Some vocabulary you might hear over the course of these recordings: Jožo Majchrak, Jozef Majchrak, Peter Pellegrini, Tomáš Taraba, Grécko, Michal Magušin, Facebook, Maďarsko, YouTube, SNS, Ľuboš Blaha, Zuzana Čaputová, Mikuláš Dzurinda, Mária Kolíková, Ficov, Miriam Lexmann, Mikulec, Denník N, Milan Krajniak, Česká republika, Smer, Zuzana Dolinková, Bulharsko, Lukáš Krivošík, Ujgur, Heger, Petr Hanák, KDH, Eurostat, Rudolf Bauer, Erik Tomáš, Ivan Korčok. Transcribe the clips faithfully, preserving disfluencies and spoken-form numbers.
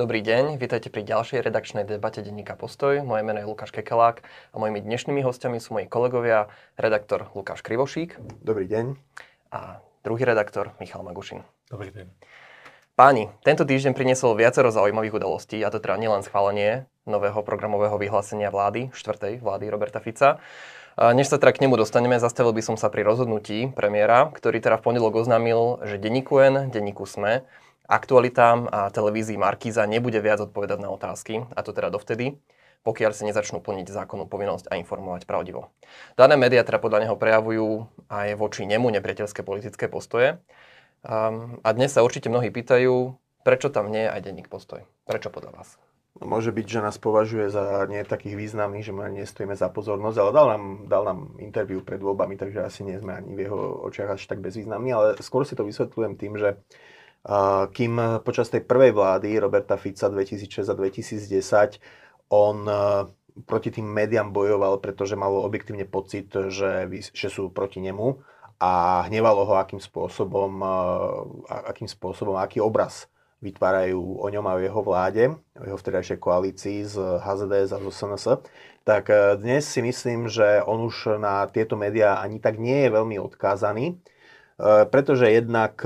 Dobrý deň, vítajte pri ďalšej redakčnej debate denníka Postoj. Moje meno je Lukáš Kekelák a mojimi dnešnými hostiami sú moji kolegovia, redaktor Lukáš Krivošík. Dobrý deň. A druhý redaktor Michal Magušin. Dobrý deň. Páni, tento týždeň priniesol viacero zaujímavých udalostí, a to teda nielen schválenie nového programového vyhlásenia vlády, štvrtej vlády Roberta Fica. Než sa teda k nemu dostaneme, zastavil by som sa pri rozhodnutí premiéra, ktorý teda v pondelok oznámil, že denníku N, denníku Sme, aktualitám a televízii Markíza nebude viac odpovedať na otázky, a to teda dovtedy, pokiaľ sa nezačnú plniť zákonnú povinnosť a informovať pravdivo. Dané médiá teda podľa neho prejavujú aj voči nemu nepriateľské politické postoje. Um, a dnes sa určite mnohí pýtajú, prečo tam nie je aj denník Postoj. Prečo podľa vás? Môže byť, že nás považuje za nie takých významných, že my nestojíme za pozornosť, ale dal nám, dal nám interviu pred voľbami, takže asi nie sme ani v jeho očiach až tak bezvýznamní, ale skôr si to vysvetľujem tým, že kým počas tej prvej vlády Roberta Fica dvetisícšesť a dvetisícdesať on proti tým médiám bojoval, pretože mal objektívne pocit, že, že sú proti nemu, a hnevalo ho, akým spôsobom, akým spôsobom, aký obraz vytvárajú o ňom a o jeho vláde, o jeho vtedajšej koalícii z há zet dé es a z es en es. Tak dnes si myslím, že on už na tieto médiá ani tak nie je veľmi odkázaný, pretože jednak,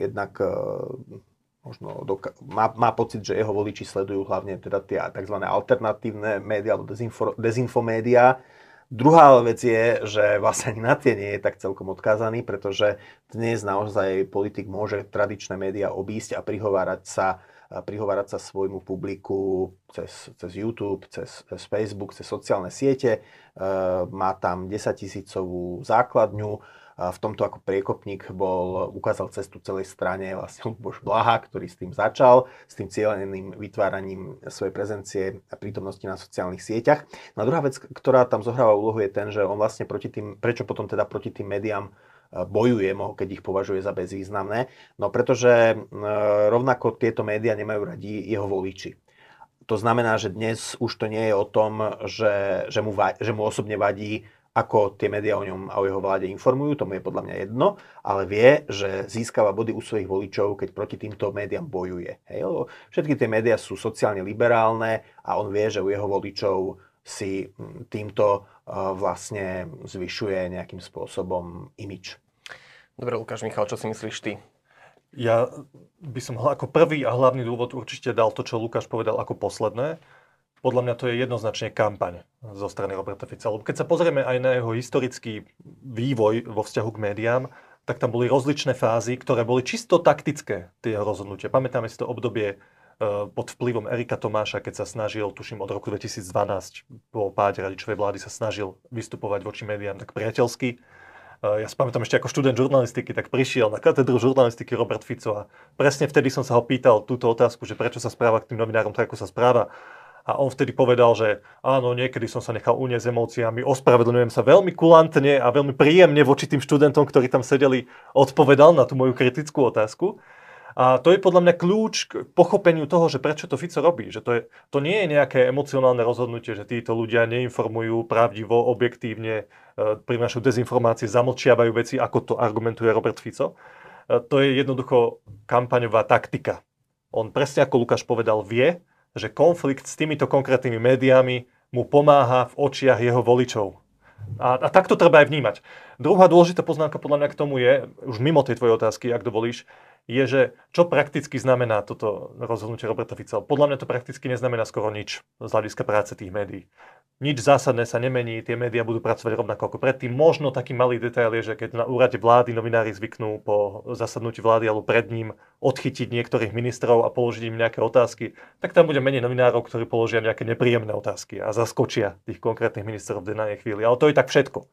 jednak možno doka- má, má pocit, že jeho voliči sledujú hlavne teda tie tzv. Alternatívne médiá alebo dezinfo- dezinfomédiá. Druhá vec je, že vlastne na tie nie je tak celkom odkázaný, pretože dnes naozaj politik môže tradičné médiá obísť a prihovárať sa, a prihovárať sa svojmu publiku cez, cez YouTube, cez, cez Facebook, cez sociálne siete. E, má tam desaťtisícovú základňu. A v tomto ako priekopník bol, ukázal cestu celej strane vlastne Ľuboš Blaha, ktorý s tým začal, s tým cieleným vytváraním svojej prezencie a prítomnosti na sociálnych sieťach. No a druhá vec, ktorá tam zohráva úlohu, je ten, že on vlastne proti tým, prečo potom teda proti tým médiám bojuje, keď ich považuje za bezvýznamné, no pretože rovnako tieto médiá nemajú radi jeho voliči. To znamená, že dnes už to nie je o tom, že, že, mu, že mu osobne vadí, ako tie médiá o ňom a o jeho vláde informujú, tomu je podľa mňa jedno, ale vie, že získava body u svojich voličov, keď proti týmto médiám bojuje. Hej? Lebo všetky tie médiá sú sociálne liberálne a on vie, že u jeho voličov si týmto uh, vlastne zvyšuje nejakým spôsobom imidž. Dobre, Lukáš, Michal, čo si myslíš ty? Ja by som ako prvý a hlavný dôvod určite dal to, čo Lukáš povedal, ako posledné. Podľa mňa to je jednoznačne kampaň zo strany Roberta Fica. Keď sa pozrieme aj na jeho historický vývoj vo vzťahu k médiám, tak tam boli rozličné fázy, ktoré boli čisto taktické, tie jeho rozhodnutia. Pamätáme si to obdobie pod vplyvom Erika Tomáša, keď sa snažil, tuším od roku dvetisícdvanásť, po páde radičovej vlády sa snažil vystupovať voči médiám tak priateľsky. Ja si pamätám ešte ako študent žurnalistiky, tak prišiel na katedru žurnalistiky Robert Fico a presne vtedy som sa ho pýtal túto otázku, že prečo sa správa k tým novinárom tak, ako sa správa. A on vtedy povedal, že áno, niekedy som sa nechal uniesť emóciami, ospravedlňujem sa, veľmi kulantne a veľmi príjemne voči tým študentom, ktorí tam sedeli, odpovedal na tú moju kritickú otázku. A to je podľa mňa kľúč k pochopeniu toho, že prečo to Fico robí. Že to, je, to nie je nejaké emocionálne rozhodnutie, že títo ľudia neinformujú pravdivo, objektívne, prinášajú dezinformácie, zamlčiavajú veci, ako to argumentuje Robert Fico. To je jednoducho kampaňová taktika. On presne ako Lukáš povedal, vie, že konflikt s týmito konkrétnymi médiami mu pomáha v očiach jeho voličov. A, a tak to treba aj vnímať. Druhá dôležitá poznámka podľa mňa k tomu je, už mimo tej tvojej otázky, ak dovolíš, je, že čo prakticky znamená toto rozhodnutie Roberta Fica. Podľa mňa to prakticky neznamená skoro nič z hľadiska práce tých médií. Nič zásadné sa nemení, tie médiá budú pracovať rovnako ako predtým. Možno taký malý detail je, že keď na úrade vlády novinári zvyknú po zasadnutí vlády alebo pred ním odchytiť niektorých ministrov a položiť im nejaké otázky, tak tam bude menej novinárov, ktorí položia nejaké nepríjemné otázky a zaskočia tých konkrétnych ministrov v danej chvíli. Ale to je tak všetko.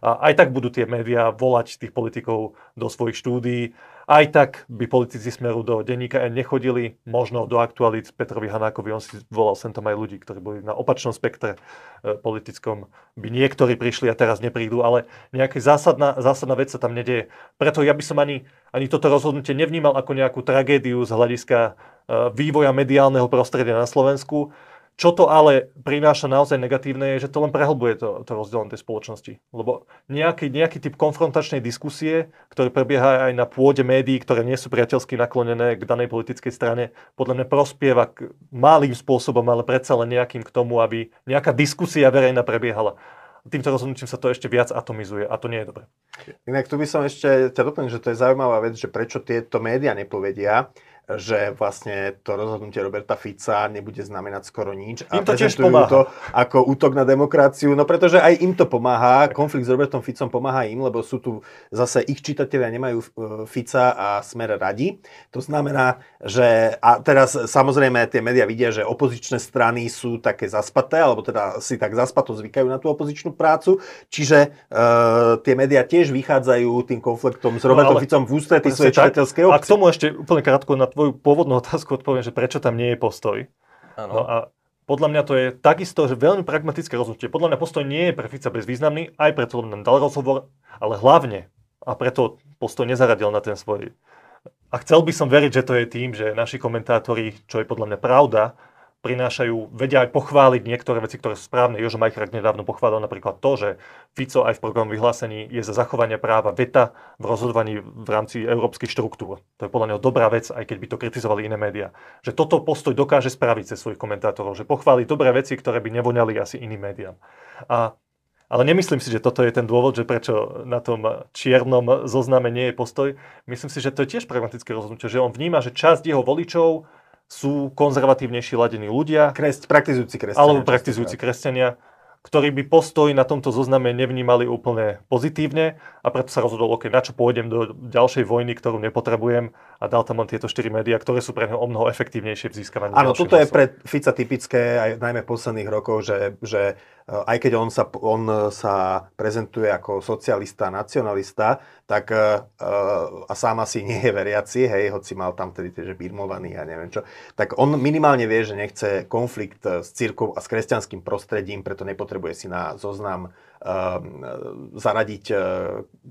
Aj tak budú tie médiá volať tých politikov do svojich štúdií. Aj tak by politici Smeru do denníka N nechodili, možno do Aktualít Petrovi Hanákovi, on si volal sem tam aj ľudí, ktorí boli na opačnom spektre politickom, by niektorí prišli a teraz neprídu, ale nejaká zásadná, zásadná vec sa tam nedieje. Preto ja by som ani, ani toto rozhodnutie nevnímal ako nejakú tragédiu z hľadiska vývoja mediálneho prostredia na Slovensku. Čo to ale prináša naozaj negatívne, je, že to len prehlbuje to, to rozdielom tej spoločnosti. Lebo nejaký, nejaký typ konfrontačnej diskusie, ktorý prebieha aj na pôde médií, ktoré nie sú priateľsky naklonené k danej politickej strane, podľa mňa prospieva k malým spôsobom, ale predsa len nejakým k tomu, aby nejaká diskusia verejná prebiehala. Týmto rozhodnutím sa to ešte viac atomizuje a to nie je dobré. Inak tu by som ešte ťa doplnil, že to je zaujímavá vec, že prečo tieto médiá nepovedia, že vlastne to rozhodnutie Roberta Fica nebude znamenať skoro nič. A im to tiež pomáha. To ako útok na demokraciu, no pretože aj im to pomáha. Konflikt s Robertom Ficom pomáha im, lebo sú tu zase ich čitatelia nemajú Fica a Smer radi. To znamená, že a teraz samozrejme tie médiá vidia, že opozičné strany sú také zaspaté, alebo teda si tak zaspato zvykajú na tú opozičnú prácu. Čiže e, tie médiá tiež vychádzajú tým konfliktom s Robertom no, Ficom v ústretí svojej čitateľskej obce. A k tomu ešte úplne krátko na tvoju pôvodnú otázku odpoviem, že prečo tam nie je Postoj. Ano. No a podľa mňa to je takisto, že veľmi pragmatické rozhodnutie. Podľa mňa Postoj nie je pre Fica bezvýznamný, aj preto nám dal rozhovor, ale hlavne, a preto Postoj nezaradil na ten svoj. A chcel by som veriť, že to je tým, že naši komentátori, čo je podľa mňa pravda, prinášajú, vedia aj pochváliť niektoré veci, ktoré sú správne. Jožo Majchrak nedávno pochválil napríklad to, že Fico aj v programu vyhlásení je za zachovanie práva veta v rozhodovaní v rámci európskych štruktúr. To je podľa neho dobrá vec, aj keď by to kritizovali iné médiá. Že toto Postoj dokáže spraviť cez svojich komentátorov, že pochváli dobré veci, ktoré by nevoňali asi iným médiám. A, ale nemyslím si, že toto je ten dôvod, že prečo na tom čiernom zozname nie je Postoj. Myslím si, že to je tiež pragmatické rozhodnutie, že on vníma, že časť jeho voličov sú konzervatívnejší ladení ľudia, Kresť, praktizujúci kresťania, alebo praktizujúci kresťania, ktorí by Postoj na tomto zozname nevnímali úplne pozitívne a preto sa rozhodol, ok, na čo pôjdem do ďalšej vojny, ktorú nepotrebujem a dal tam len tieto štyri médiá, ktoré sú pre neho omnoho efektívnejšie v získavaní. Áno, toto hlasov. Je pre Fica typické, aj najmä posledných rokov, že, že aj keď on sa, on sa prezentuje ako socialista, nacionalista, tak a sám asi nie je veriaci, hej, hoci mal tam tedy tiež birmovaný a ja neviem čo, tak on minimálne vie, že nechce konflikt s cirkvou a s kresťanským prostredím, preto nepotrebuje si na zoznam um, zaradiť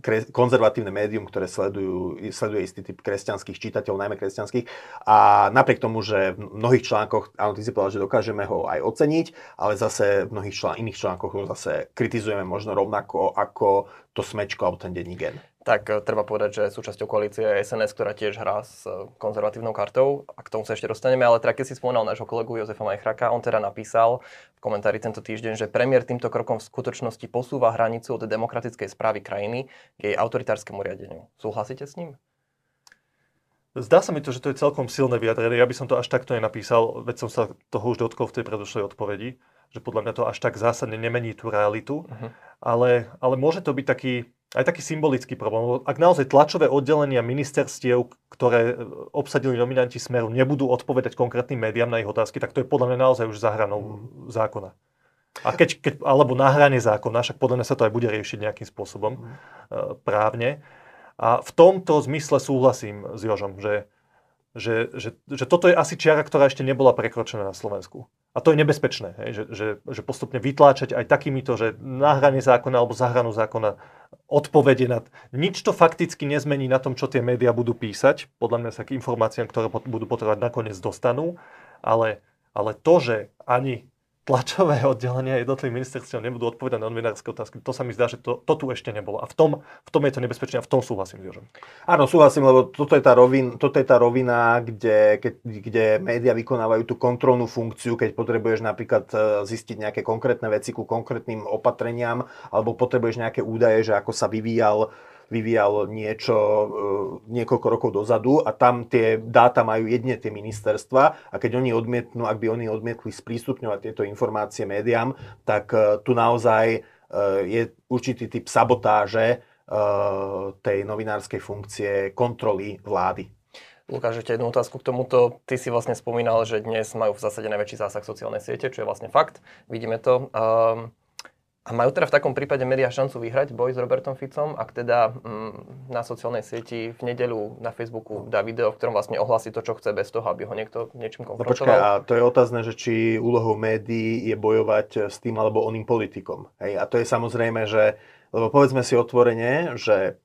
kre- konzervatívne médium, ktoré sledujú, sleduje istý typ kresťanských čitateľov, najmä kresťanských. A napriek tomu, že v mnohých článkoch, áno, ty si povedal, že dokážeme ho aj oceniť, ale zase v mnohých člán- iných článkoch ho zase kritizujeme možno rovnako ako to Smečko alebo ten denní Gen. Tak treba povedať, že súčasťou koalície je es en es, ktorá tiež hrá s konzervatívnou kartou a k tomu sa ešte dostaneme, ale teda keď si spomínal nášho kolegu Jozefa Majchraka, on teda napísal v komentári tento týždeň, že premiér týmto krokom v skutočnosti posúva hranicu od demokratickej správy krajiny k jej autoritárskemu riadeniu. Súhlasíte s ním? Zdá sa mi to, že to je celkom silné vyjadrenie. Ja by som to až takto nenapísal, veď som sa toho už dotkol v tej predošlej odpovedi, že podľa mňa to až tak zásadne nemení tú realitu, uh-huh. ale, ale môže to byť taký aj taký symbolický problém. Ak naozaj tlačové oddelenia ministerstiev, ktoré obsadili nominanti Smeru, nebudú odpovedať konkrétnym médiám na ich otázky, tak to je podľa mňa naozaj už za hranou zákona. A keď, keď, alebo na hrane zákona, však podľa mňa sa to aj bude riešiť nejakým spôsobom mm. právne. A v tomto zmysle súhlasím s Jožom, že, že, že, že toto je asi čiara, ktorá ešte nebola prekročená na Slovensku. A to je nebezpečné, hej? Že, že, že postupne vytláčať aj takýmito, že na hrane zákona alebo za hranu zákona odpovede na... Nič to fakticky nezmení na tom, čo tie médiá budú písať. Podľa mňa sa k informáciám, ktoré pot- budú potrebovať, nakoniec dostanú. Ale, ale to, že ani tlačové oddelenia jednotlivých ministerstiev nebudú odpovedať na novinárske otázky, to sa mi zdá, že to, to tu ešte nebolo. A v tom, v tom je to nebezpečné a v tom súhlasím s Jožom. Áno, súhlasím, lebo toto je tá rovina, toto je tá rovina kde, keď, kde médiá vykonávajú tú kontrolnú funkciu, keď potrebuješ napríklad zistiť nejaké konkrétne veci ku konkrétnym opatreniam alebo potrebuješ nejaké údaje, že ako sa vyvíjal vyvíjal niečo niekoľko rokov dozadu a tam tie dáta majú jedne tie ministerstva a keď oni odmietnú, ak by oni odmietli sprístupňovať tieto informácie médiám, tak tu naozaj je určitý typ sabotáže tej novinárskej funkcie kontroly vlády. Lukáš, ešte jednu otázku k tomuto. Ty si vlastne spomínal, že dnes majú v zásade najväčší zásah sociálne siete, čo je vlastne fakt. Vidíme to. A A majú teda v takom prípade médiá šancu vyhrať boj s Robertom Ficom, ak teda mm, na sociálnej sieti v nedeľu na Facebooku dá video, v ktorom vlastne ohlási to, čo chce, bez toho, aby ho niekto niečím konfrontoval. No, a to je otázne, že či úlohou médií je bojovať s tým alebo oným politikom. Hej? A to je samozrejme, že, lebo povedzme si otvorene, že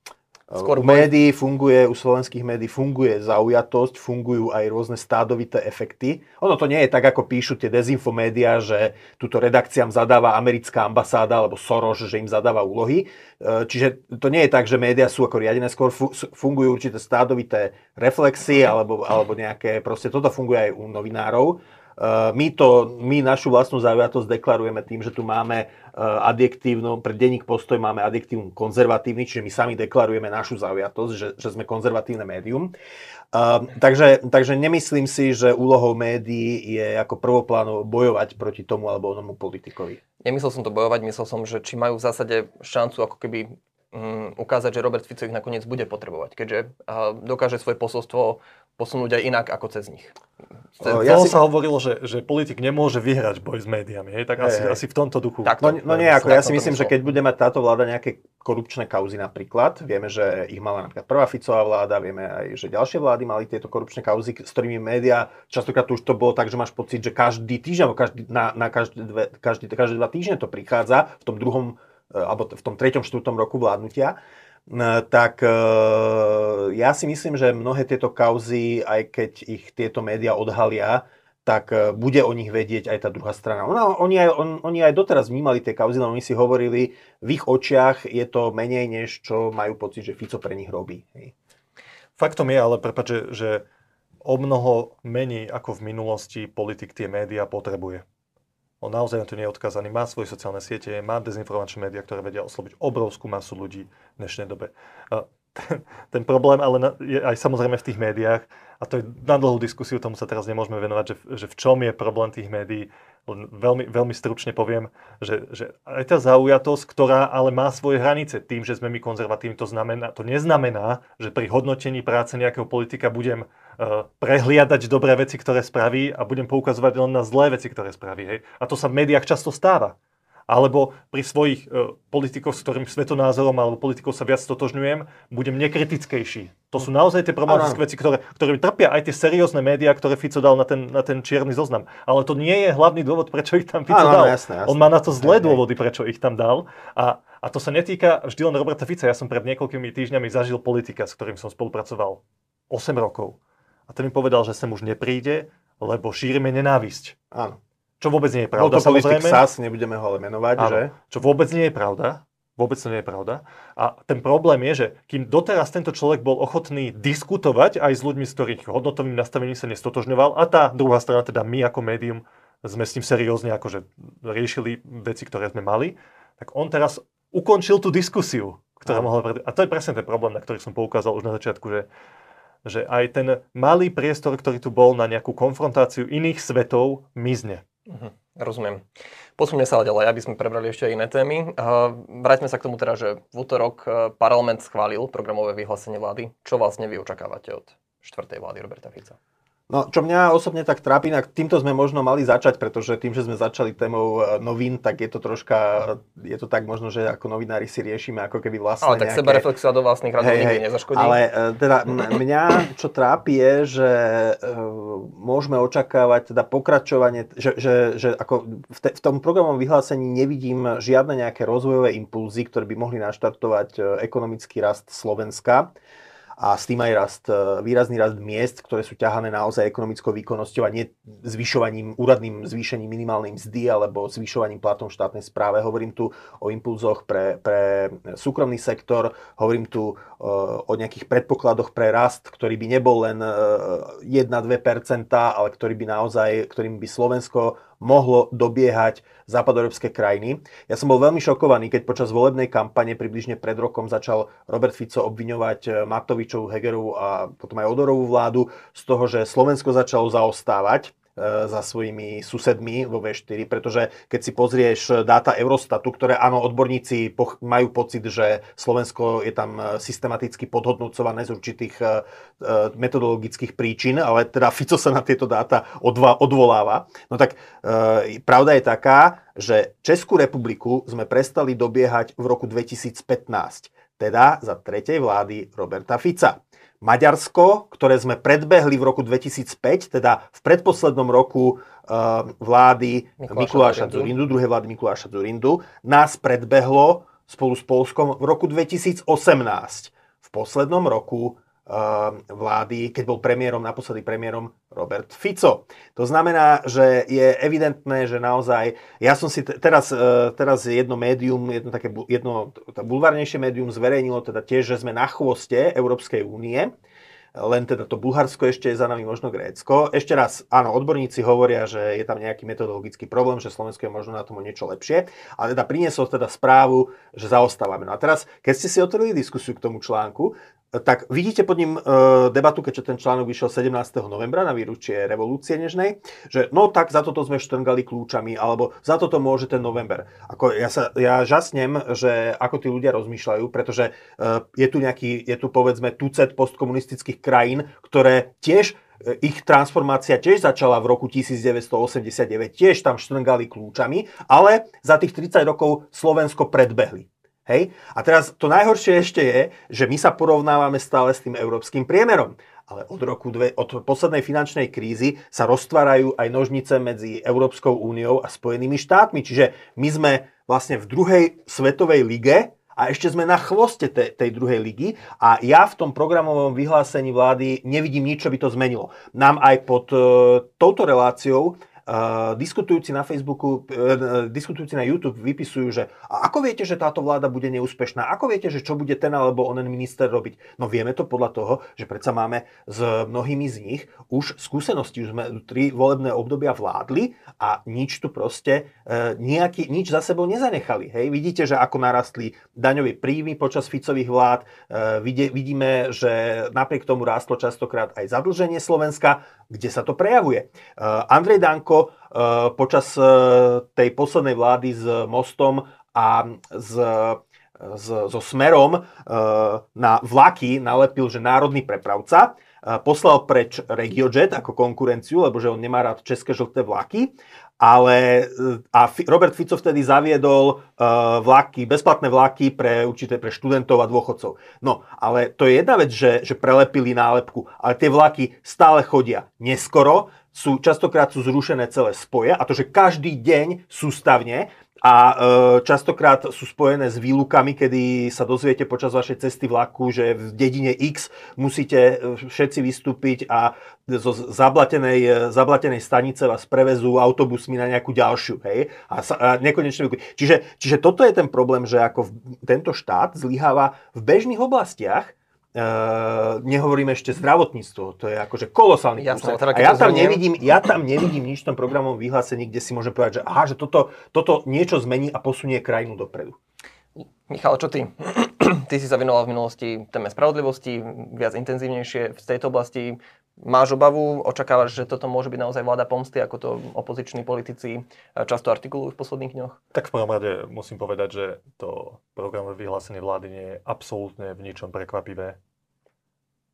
skôr u médií funguje, u slovenských médií funguje zaujatosť, fungujú aj rôzne stádovité efekty. Ono to nie je tak, ako píšu tie dezinfomédia, že túto redakciám zadáva americká ambasáda alebo Soros, že im zadáva úlohy. Čiže to nie je tak, že médiá sú ako riadené, skôr fungujú určité stádovité reflexy alebo, alebo nejaké, proste toto funguje aj u novinárov. My, to, my našu vlastnú zaujatosť deklarujeme tým, že tu máme adjektívnu, pre denník Postoj máme adjektívnu konzervatívny, čiže my sami deklarujeme našu zaujatosť, že, že sme konzervatívne médium. Uh, takže, takže nemyslím si, že úlohou médií je ako prvoplánovo bojovať proti tomu alebo onomu politikovi. Nemyslel som to bojovať, myslel som, že či majú v zásade šancu ako keby um, ukázať, že Robert Fico ich nakoniec bude potrebovať, keďže uh, dokáže svoje posolstvo posunúť aj inak ako cez nich. Cez... Ja si... sa hovorilo, že, že politik nemôže vyhrať boj s médiami, hej? Tak asi, hey, asi v tomto duchu. Tak to, no, no nejako, ja si myslím, že keď bude mať táto vláda nejaké korupčné kauzy napríklad, vieme, že ich mala napríklad prvá Ficová vláda, vieme aj, že ďalšie vlády mali tieto korupčné kauzy, s ktorými médiá, častokrát už to bolo tak, že máš pocit, že každý týždeň, každý, na, na každé, dve, každý, každé dva týždne to prichádza v tom druhom, alebo v tom treťom, štvrtom roku vládnutia. Tak ja si myslím, že mnohé tieto kauzy, aj keď ich tieto médiá odhalia, tak bude o nich vedieť aj tá druhá strana. Ona, oni, aj, on, oni aj doteraz vnímali tie kauzy, ale oni si hovorili, v ich očiach je to menej, než čo majú pocit, že Fico pre nich robí. Hej. Faktom je, ale prepáč, že, že o mnoho menej ako v minulosti politik tie médiá potrebuje. On naozaj na to nie je odkázaný, má svoje sociálne siete, má dezinformačné médiá, ktoré vedia osloviť obrovskú masu ľudí v dnešnej dobe. Ten, ten problém ale je aj samozrejme v tých médiách, a to je na dlhú diskusiu, tomu sa teraz nemôžeme venovať, že, že v čom je problém tých médií. Veľmi, veľmi stručne poviem, že, že aj tá zaujatosť, ktorá ale má svoje hranice, tým, že sme my konzervatívni, to znamená, to neznamená, že pri hodnotení práce nejakého politika budem uh, prehliadať dobré veci, ktoré spraví, a budem poukazovať len na zlé veci, ktoré spraví. Hej? A to sa v médiách často stáva. Alebo pri svojich e, politikoch, s ktorým svetonázorom alebo politikov sa viac stotožňujem, budem nekritickejší. To sú naozaj tie problematické veci, ktoré, ktoré trpia aj tie seriózne médiá, ktoré Fico dal na ten, na ten čierny zoznam. Ale to nie je hlavný dôvod, prečo ich tam Fico ano, dal. Jasné, jasné. On má na to zlé dôvody, prečo ich tam dal. A, a to sa netýka vždy len Roberta Fica. Ja som pred niekoľkými týždňami zažil politika, s ktorým som spolupracoval osem rokov. A ten mi povedal, že sem už nepríde, lebo šírime nenávisť. Áno. Čo vôbec nie je pravda, no, samozrejme. Sás, nebudeme ho ale menovať, áno, že? Čo vôbec nie je pravda. Vôbec to nie je pravda. A ten problém je, že kým doteraz tento človek bol ochotný diskutovať aj s ľuďmi, s ktorých hodnotovým nastavením sa nestotožňoval, a tá druhá strana, teda my ako médium, sme s ním seriózne akože riešili veci, ktoré sme mali, tak on teraz ukončil tú diskusiu, ktorá no. mohla... A to je presne ten problém, na ktorý som poukázal už na začiatku, že že aj ten malý priestor, ktorý tu bol na nejakú konfrontáciu iných svetov, mizne. Uh-huh, rozumiem. Posuneme sa ďalej, aby sme prebrali ešte iné témy. Uh, vráťme sa k tomu teda, že v útorok uh, parlament schválil programové vyhlásenie vlády. Čo vlastne vy očakávate od štvrtej vlády Roberta Fica? No, čo mňa osobne tak trápi, týmto sme možno mali začať, pretože tým, že sme začali témou novín, tak je to troška, je to tak možno, že ako novinári si riešime ako keby vlastne ale nejaké... Ale tak sebareflexia do vlastných radov hey, nikdy nezaškodí. Ale teda mňa, čo trápi je, že môžeme očakávať teda pokračovanie, že, že, že ako v, te, v tom programovom vyhlásení nevidím žiadne nejaké rozvojové impulzy, ktoré by mohli naštartovať ekonomický rast Slovenska. A s tým aj rast, výrazný rast miest, ktoré sú ťahané naozaj ekonomickou výkonnosťou a nie zvyšovaním, úradným zvýšením minimálnej mzdy alebo zvyšovaním platom v štátnej správe. Hovorím tu o impulzoch pre, pre súkromný sektor, hovorím tu o nejakých predpokladoch pre rast, ktorý by nebol len jedno až dve percentá, ale ktorý by naozaj, ktorým by Slovensko mohlo dobiehať západoeurópske krajiny. Ja som bol veľmi šokovaný, keď počas volebnej kampane približne pred rokom začal Robert Fico obviňovať Matovičovú, Hegerovú a potom aj Odorovú vládu z toho, že Slovensko začalo zaostávať za svojimi susedmi vo vé štyri, pretože keď si pozrieš dáta Eurostatu, ktoré áno, odborníci majú pocit, že Slovensko je tam systematicky podhodnocované z určitých metodologických príčin, ale teda Fico sa na tieto dáta odvoláva. No tak pravda je taká, že Českú republiku sme prestali dobiehať v roku dvetisícpätnásť, teda za tretej vlády Roberta Fica. Maďarsko, ktoré sme predbehli v roku dvetisícpäť, teda v predposlednom roku e, vlády Mikuláša Dzurindu, druhej vlády Mikuláša Dzurindu, nás predbehlo spolu s Poľskom v roku dvetisícosemnásť. V poslednom roku e, vlády, keď bol premiérom, naposledy premiérom Robert Fico. To znamená, že je evidentné, že naozaj, ja som si t- teraz, e, teraz jedno médium, jedno také bu- jedno, tá bulvárnejšie médium zverejnilo teda tiež, že sme na chvoste Európskej únie, len teda to Bulharsko ešte je za nami, možno Grécko. Ešte raz, áno, odborníci hovoria, že je tam nejaký metodologický problém, že Slovensko je možno na tom niečo lepšie, ale teda priniesol teda správu, že zaostávame. No a teraz, keď ste si otvorili diskusiu k tomu článku, tak vidíte pod ním e, debatu, keďže ten článok vyšiel sedemnásteho novembra na výročie revolúcie nežnej, že no tak za toto sme štrngali kľúčami, alebo za toto môže ten november. Ako ja, sa, ja žasnem, že ako tí ľudia rozmýšľajú, pretože e, je tu nejaký, je tu povedzme tucet postkomunistických krajín, ktoré tiež, e, ich transformácia tiež začala v roku devätnásťstoosemdesiatdeväť, tiež tam štrngali kľúčami, ale za tých tridsať rokov Slovensko predbehli. Hej? A teraz to najhoršie ešte je, že my sa porovnávame stále s tým európskym priemerom. Ale od roku dve, od poslednej finančnej krízy sa roztvárajú aj nožnice medzi Európskou úniou a Spojenými štátmi. Čiže my sme vlastne v druhej svetovej lige a ešte sme na chvoste tej, tej druhej ligy. A ja v tom programovom vyhlásení vlády nevidím nič, čo by to zmenilo. Nám aj pod uh, touto reláciou Uh, diskutujúci na Facebooku, uh, diskutujúci na YouTube vypisujú, že a ako viete, že táto vláda bude neúspešná? Ako viete, že čo bude ten alebo onen minister robiť? No vieme to podľa toho, že predsa máme s mnohými z nich už skúsenosti, už sme tri volebné obdobia vládli a nič tu proste, uh, nejaký, nič za sebou nezanechali. Hej? Vidíte, že ako narastli daňové príjmy počas Ficových vlád, uh, vidie, vidíme, že napriek tomu rástlo častokrát aj zadlženie Slovenska, kde sa to prejavuje. Uh, Andrej Danko počas tej poslednej vlády s Mostom a s, s, so Smerom na vlaky nalepil, že národný prepravca, poslal preč RegioJet ako konkurenciu, lebo že on nemá rád české žlté vlaky, ale a Robert Fico vtedy zaviedol vlaky, bezplatné vlaky pre určité pre študentov a dôchodcov. No, ale to je jedna vec, že, že prelepili nálepku, ale tie vlaky stále chodia neskoro, sú, častokrát sú zrušené celé spoje, a to, že každý deň sústavne a e, častokrát sú spojené s výlukami, kedy sa dozviete počas vašej cesty vlaku, že v dedine X musíte všetci vystúpiť a zo zablatenej, zablatenej stanice vás prevezú autobusmi na nejakú ďalšiu. Hej? A, sa, a nekonečne výluky. Čiže, čiže toto je ten problém, že ako tento štát zlyháva v bežných oblastiach. Uh, nehovoríme ešte zdravotníctvo, to je akože kolosálny kúsok. A ja tam, nevidím, ja tam nevidím nič v tom programovom vyhlásení, kde si môžem povedať, že aha, že toto, toto niečo zmení a posunie krajinu dopredu. Michal, čo ty? Ty si sa venoval v minulosti téme spravodlivosti, viac intenzívnejšie v tejto oblasti. Máš obavu, očakávaš, že toto môže byť naozaj vláda pomsty, ako to opoziční politici často artikulujú v posledných dňoch? Tak v prvom rade musím povedať, že to programové vyhlásenie vlády nie je absolútne v ničom prekvapivé.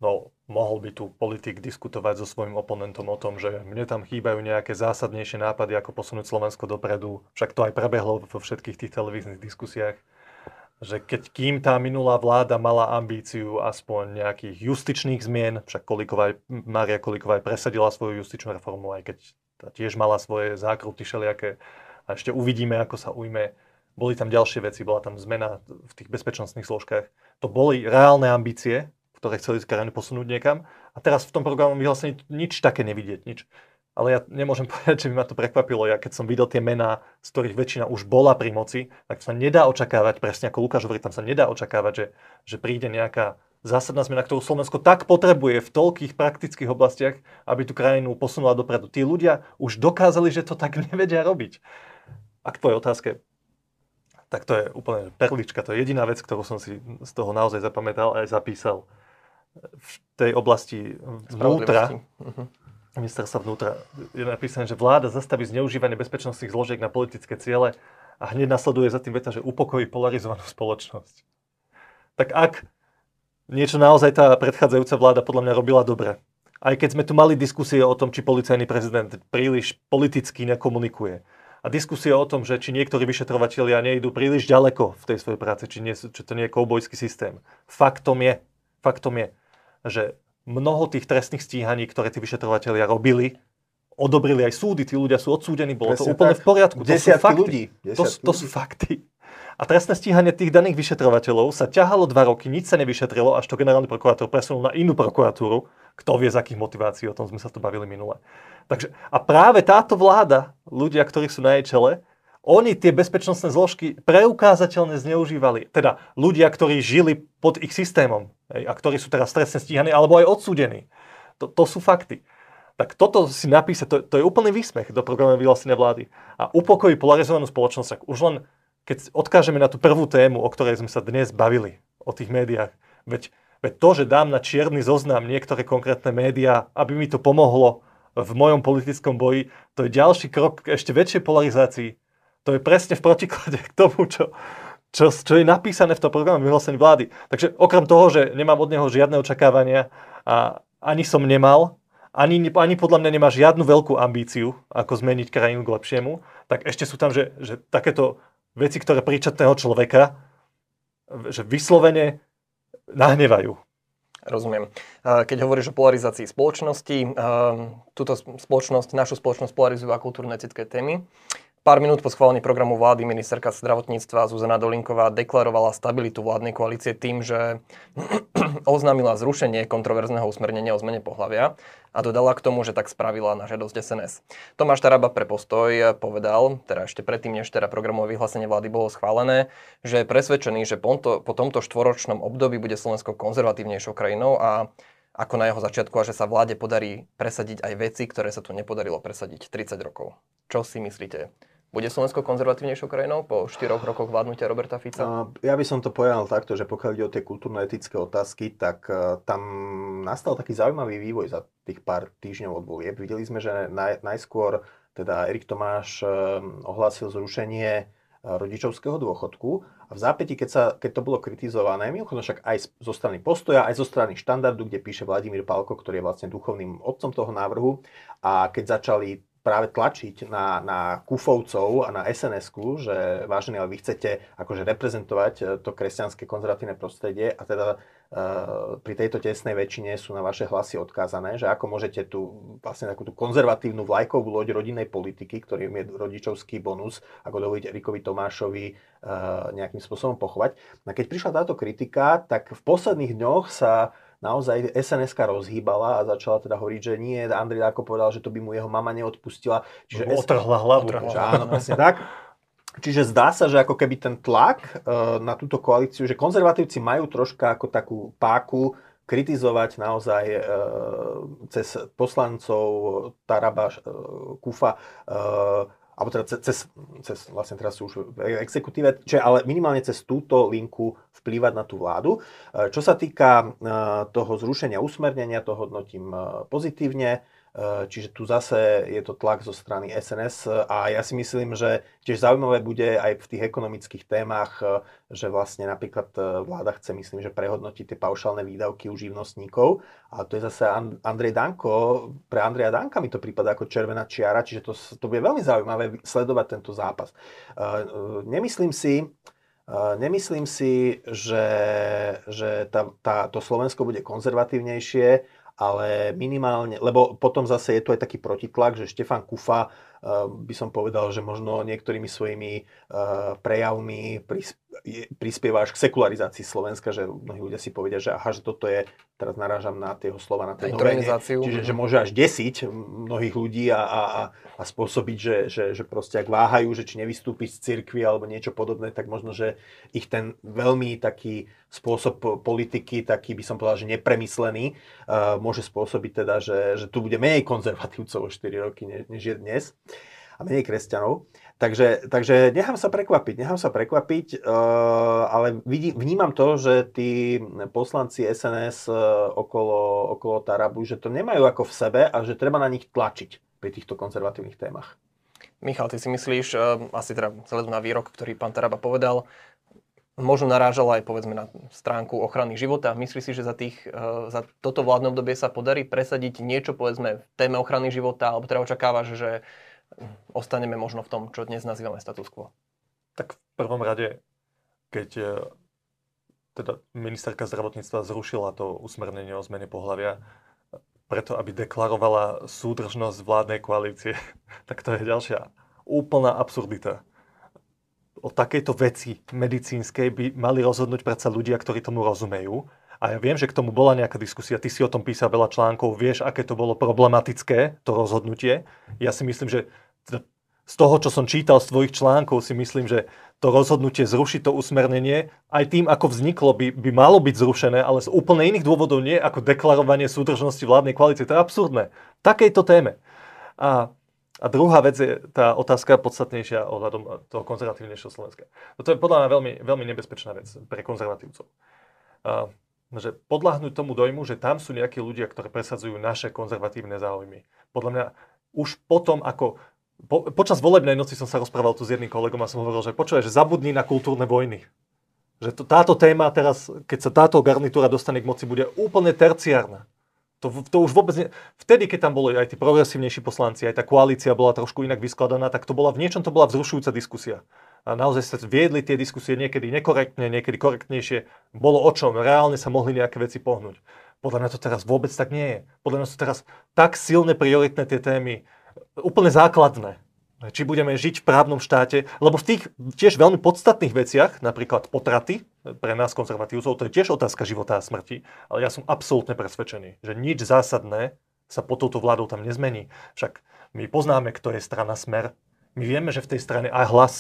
No, mohol by tu politik diskutovať so svojím oponentom o tom, že mne tam chýbajú nejaké zásadnejšie nápady, ako posunúť Slovensko dopredu. Však to aj prebehlo vo všetkých tých televíznych diskusiách. Že keď kým tá minulá vláda mala ambíciu aspoň nejakých justičných zmien, však Kolíková, Mária Kolíková aj presadila svoju justičnú reformu, aj keď tiež mala svoje zákruty všelijaké, a ešte uvidíme, ako sa ujme. Boli tam ďalšie veci, bola tam zmena v tých bezpečnostných zložkách. To boli reálne ambície, ktoré chceli z krajiny posunúť niekam, a teraz v tom programu vyhlásení nič také nevidieť, nič. Ale ja nemôžem povedať, že by ma to prekvapilo. Ja keď som videl tie mená, z ktorých väčšina už bola pri moci, tak sa nedá očakávať, presne ako Lukáš hovorí, tam sa nedá očakávať, že, že príde nejaká zásadná zmena, ktorú Slovensko tak potrebuje v toľkých praktických oblastiach, aby tú krajinu posunula dopredu. Tí ľudia už dokázali, že to tak nevedia robiť. A k tvojej otázke, tak to je úplne perlička. To je jediná vec, ktorú som si z toho naozaj zapamätal a aj zapísal. V tej oblasti vnútra ministerstva vnútra je napísané, že vláda zastaví zneužívanie bezpečnostných zložiek na politické ciele a hneď nasleduje za tým veta, že upokojí polarizovanú spoločnosť. Tak ak niečo naozaj tá predchádzajúca vláda podľa mňa robila dobre, aj keď sme tu mali diskusie o tom, či policajný prezident príliš politicky nekomunikuje, a diskusie o tom, že či niektorí vyšetrovatelia nejdú príliš ďaleko v tej svojej práci, či, nie, či to nie je koubojský systém. Faktom je, faktom je, že mnoho tých trestných stíhaní, ktoré tí vyšetrovatelia robili, odobrili aj súdy, tí ľudia sú odsúdení, bolo presne to úplne tak v poriadku. Desiatky to sú fakty. Ľudí. To, to sú fakty. A trestné stíhanie tých daných vyšetrovateľov sa ťahalo dva roky, nič sa nevyšetrilo, až to generálny prokurátor presunul na inú prokuratúru. Kto vie, z akých motivácií, o tom sme sa tu bavili minule. Takže, a práve táto vláda, ľudia, ktorí sú na jej čele, oni tie bezpečnostné zložky preukázateľne zneužívali. Teda ľudia, ktorí žili pod ich systémom a ktorí sú teraz trestne stíhaní alebo aj odsúdení. To, to sú fakty. Tak toto si napísať, to, to je úplný výsmech do programu vyhlásenia vlády. A upokojí polarizovanú spoločnosť. Tak už len, keď odkážeme na tú prvú tému, o ktorej sme sa dnes bavili, o tých médiách, veď, veď to, že dám na čierny zoznam niektoré konkrétne médiá, aby mi to pomohlo v mojom politickom boji, to je ďalší krok k ešte väčšej polarizácii. To je presne v protiklade k tomu, čo, čo, čo je napísané v tom programe vyhlásení vlády. Takže okrem toho, že nemám od neho žiadne očakávania a ani som nemal, ani, ani podľa mňa nemá žiadnu veľkú ambíciu, ako zmeniť krajinu k lepšiemu, tak ešte sú tam, že, že takéto veci, ktoré príčetného človeka, že vyslovene nahnevajú. Rozumiem. Keď hovoríš o polarizácii spoločnosti, túto spoločnosť, našu spoločnosť polarizujú a kultúrne etické témy. Pár minút po schválení programu vlády ministerka zdravotníctva Zuzana Dolinková deklarovala stabilitu vládnej koalície tým, že oznámila zrušenie kontroverzného usmernenia o zmene pohlavia a dodala k tomu, že tak spravila na žiadosť es en es. Tomáš Taraba pre Postoj povedal, teda ešte predtým, než teda programové vyhlásenie vlády bolo schválené, že je presvedčený, že po tomto, po tomto štvoročnom období bude Slovensko konzervatívnejšou krajinou a ako na jeho začiatku, a že sa vláde podarí presadiť aj veci, ktoré sa tu nepodarilo presadiť tridsať rokov. Čo si myslíte? Bude Slovensko konzervatívnejšou krajinou po štyroch rokoch vládnutia Roberta Fica? Ja by som to pojal takto, že pokiaľ ide o tie kultúrno-etické otázky, tak tam nastal taký zaujímavý vývoj za tých pár týždňov od volieb. Videli sme, že naj, najskôr teda Erik Tomáš ohlásil zrušenie rodičovského dôchodku a v zápäti, keď, sa, keď to bolo kritizované, mimochodom však aj zo strany Postoja, aj zo strany Štandardu, kde píše Vladimír Pálko, ktorý je vlastne duchovným otcom toho návrhu, a keď začali práve tlačiť na, na Kufovcov a na es en esku, že vážení, ale vy chcete akože reprezentovať to kresťanské konzervatívne prostredie a teda e, pri tejto tesnej väčšine sú na vaše hlasy odkázané, že ako môžete tu vlastne takú tú konzervatívnu vlajkovú loď rodinnej politiky, ktorým je rodičovský bonus, ako dovoliť Erikovi Tomášovi e, nejakým spôsobom pochovať. A keď prišla táto kritika, tak v posledných dňoch sa naozaj es en eska rozhýbala a začala teda hovoriť, že nie, Andrej Danko povedal, že to by mu jeho mama neodpustila. Čiže no, otrhla hlavu. Otrhla. Áno, presne tak. Čiže zdá sa, že ako keby ten tlak na túto koalíciu, že konzervatívci majú troška ako takú páku kritizovať naozaj e, cez poslancov Taraba, e, Kuffa, e, alebo teda cez, cez, vlastne teraz sú už v exekutíve, čiže ale minimálne cez túto linku vplývať na tú vládu. Čo sa týka toho zrušenia usmernenia, to hodnotím pozitívne, čiže tu zase je to tlak zo strany es en es a ja si myslím, že tiež zaujímavé bude aj v tých ekonomických témach, že vlastne napríklad vláda chce, myslím, že prehodnotiť tie paušálne výdavky u živnostníkov a to je zase Andrej Danko, pre Andreja Danka mi to prípada ako červená čiara, čiže to, to bude veľmi zaujímavé sledovať tento zápas. Nemyslím si, nemyslím si, že, že tá, tá, to Slovensko bude konzervatívnejšie, ale minimálne, lebo potom zase je tu aj taký protitlak, že Štefan Kuffa by som povedal, že možno niektorými svojimi prejavmi prispieva až k sekularizácii Slovenska, že mnohí ľudia si povedia, že aha, že toto je, teraz narážam na tieho slova, na tej novene, čiže že môže až desiť mnohých ľudí a, a, a spôsobiť, že, že, že proste ak váhajú, že či nevystúpiť z cirkvi alebo niečo podobné, tak možno, že ich ten veľmi taký spôsob politiky, taký by som povedal, že nepremyslený, môže spôsobiť teda, že, že tu bude menej konzervatívcov o štyri roky, než je dnes a menej kresťanov. Takže, takže nechám sa prekvapiť, nechám sa prekvapiť, ale vidí, vnímam to, že tí poslanci es en es okolo, okolo Tarabu, že to nemajú ako v sebe a že treba na nich tlačiť pri týchto konzervatívnych témach. Michal, ty si myslíš, asi teda vzhľadom na výrok, ktorý pán Taraba povedal, možno narážala aj povedzme na stránku ochrany života. Myslíš si, že za, tých, za toto vládne obdobie sa podarí presadiť niečo povedzme v téme ochrany života, alebo teda očakávaš, že ostaneme možno v tom, čo dnes nazývame status quo? Tak v prvom rade, keď teda ministerka zdravotníctva zrušila to usmernenie o zmene pohlavia preto, aby deklarovala súdržnosť vládnej koalície, tak to je ďalšia úplná absurdita. O takejto veci medicínskej by mali rozhodnúť predsa ľudia, ktorí tomu rozumejú. A ja viem, že k tomu bola nejaká diskusia, ty si o tom písal veľa článkov, vieš, aké to bolo problematické, to rozhodnutie. Ja si myslím, že z toho, čo som čítal z tvojich článkov, si myslím, že to rozhodnutie zrušiť to usmernenie, aj tým, ako vzniklo, by, by malo byť zrušené, ale z úplne iných dôvodov nie, ako deklarovanie súdržnosti vládnej koalície. To je absurdné. Takejto téme. A, a druhá vec je tá otázka podstatnejšia ohľadom toho konzervatívnejšieho Slovenska. No to je podľa mňa veľmi, veľmi nebezpečná vec pre konzervatívcov. A, že podľahnúť tomu dojmu, že tam sú nejakí ľudia, ktorí presadzujú naše konzervatívne záujmy. Podľa mňa už potom, ako... Po, počas volebnej noci som sa rozprával tu s jedným kolegom a som hovoril, že počuje, že zabudni na kultúrne vojny. Že to, táto téma teraz, keď sa táto garnitúra dostane k moci, bude úplne terciárna. To, to už vôbec nie... Vtedy, keď tam boli aj tí progresívnejší poslanci, aj tá koalícia bola trošku inak vyskladaná, tak to bola v niečom to bola vzrušujúca diskusia. A naozaj sa viedli tie diskusie niekedy nekorektne, niekedy korektnejšie. Bolo o čom, reálne sa mohli nejaké veci pohnúť. Podľa mňa to teraz vôbec tak nie je. Podľa mňa sú teraz tak silne prioritné tie témy, úplne základné. Či budeme žiť v právnom štáte, lebo v tých tiež veľmi podstatných veciach, napríklad potraty, pre nás konzervatívcov, to je tiež otázka života a smrti, ale ja som absolútne presvedčený, že nič zásadné sa pod touto vládou tam nezmení. Však my poznáme, kto je strana Smer. My vieme, že v tej strane aj Hlas,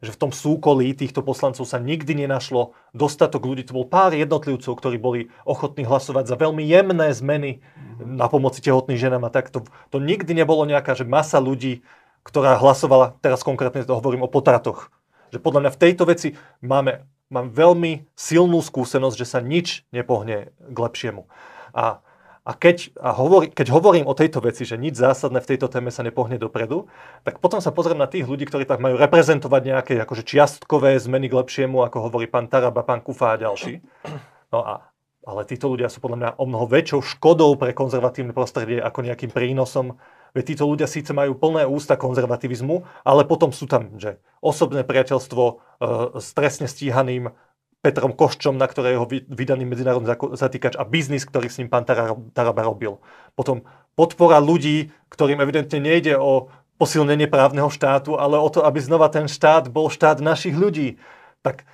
že v tom súkolí týchto poslancov sa nikdy nenašlo dostatok ľudí. To bol pár jednotlivcov, ktorí boli ochotní hlasovať za veľmi jemné zmeny na pomoci tehotným ženám a tak. To, to nikdy nebolo nejaká že masa ľudí, ktorá hlasovala, teraz konkrétne to hovorím o potratoch. Že podľa mňa v tejto veci máme, mám veľmi silnú skúsenosť, že sa nič nepohne k lepšiemu. A A, keď, a hovor, keď hovorím o tejto veci, že nič zásadné v tejto téme sa nepohne dopredu, tak potom sa pozriem na tých ľudí, ktorí tak majú reprezentovať nejaké akože čiastkové zmeny k lepšiemu, ako hovorí pán Taraba, pán Kuffa a ďalší. No a, ale títo ľudia sú podľa mňa o mnoho väčšou škodou pre konzervatívne prostredie ako nejakým prínosom. Veď títo ľudia síce majú plné ústa konzervativizmu, ale potom sú tam že osobné priateľstvo e, s trestne stíhaným Petrom Koščom, na ktorého vydaný medzinárodný zatýkač a biznis, ktorý s ním pán Taraba robil. Potom podpora ľudí, ktorým evidentne nejde o posilnenie právneho štátu, ale o to, aby znova ten štát bol štát našich ľudí. Tak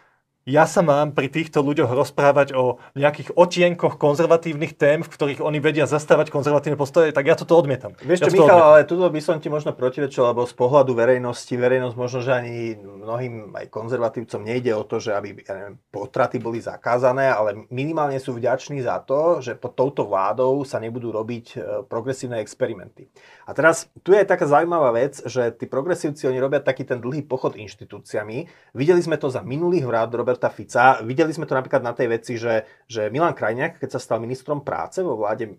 ja sa mám pri týchto ľuďoch rozprávať o nejakých otienkoch konzervatívnych tém, v ktorých oni vedia zastávať konzervatívne postoje, tak ja toto odmietam. Vieš čo, ja Michal, odmietam. Ale tuto by som ti možno protirečil, lebo z pohľadu verejnosti, verejnosť možno, že ani mnohým aj konzervatívcom nejde o to, že aby ja neviem, potraty boli zakázané, ale minimálne sú vďační za to, že pod touto vládou sa nebudú robiť progresívne experimenty. A teraz tu je taká zaujímavá vec, že tí progresívci, oni robia taký ten dlhý pochod inštitúciami. Videli sme to za minulých vlád Roberta Fica. Videli sme to napríklad na tej veci, že, že Milan Krajniak, keď sa stal ministrom práce vo vláde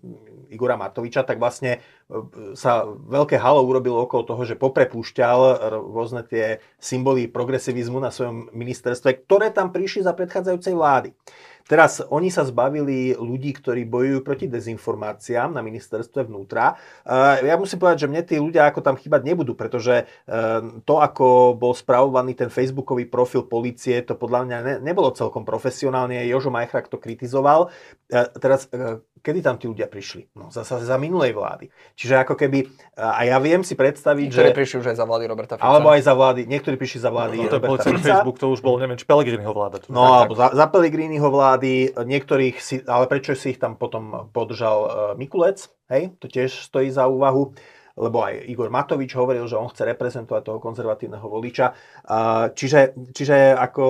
Igora Matoviča, tak vlastne sa veľké halo urobilo okolo toho, že poprepúšťal rôzne tie symboly progresivizmu na svojom ministerstve, ktoré tam prišli za predchádzajúcej vlády. Teraz oni sa zbavili ľudí, ktorí bojujú proti dezinformáciám na ministerstve vnútra. Ja musím povedať, že mne tí ľudia ako tam chýbať nebudú, pretože to, ako bol spravovaný ten facebookový profil polície, to podľa mňa nebolo celkom profesionálne. Jožo Majchrak to kritizoval. Teraz, kedy tam tí ľudia prišli? No, zasa za minulej vlády. Čiže ako keby, a ja viem si predstaviť, niektorí že... Niektorí prišli už aj za vlády Roberta Fica. Alebo aj za vlády, niektorí prišli za vlády no, no, Roberta Fica. Facebook to už bol, neviem, Pellegriniho vláda. No, tak, alebo tak. Za, za Pellegriniho vlády, niektorých si, ale prečo si ich tam potom podržal Mikulec, hej, to tiež stojí za úvahu. lebo aj Igor Matovič hovoril, že on chce reprezentovať toho konzervatívneho voliča. Čiže, čiže ako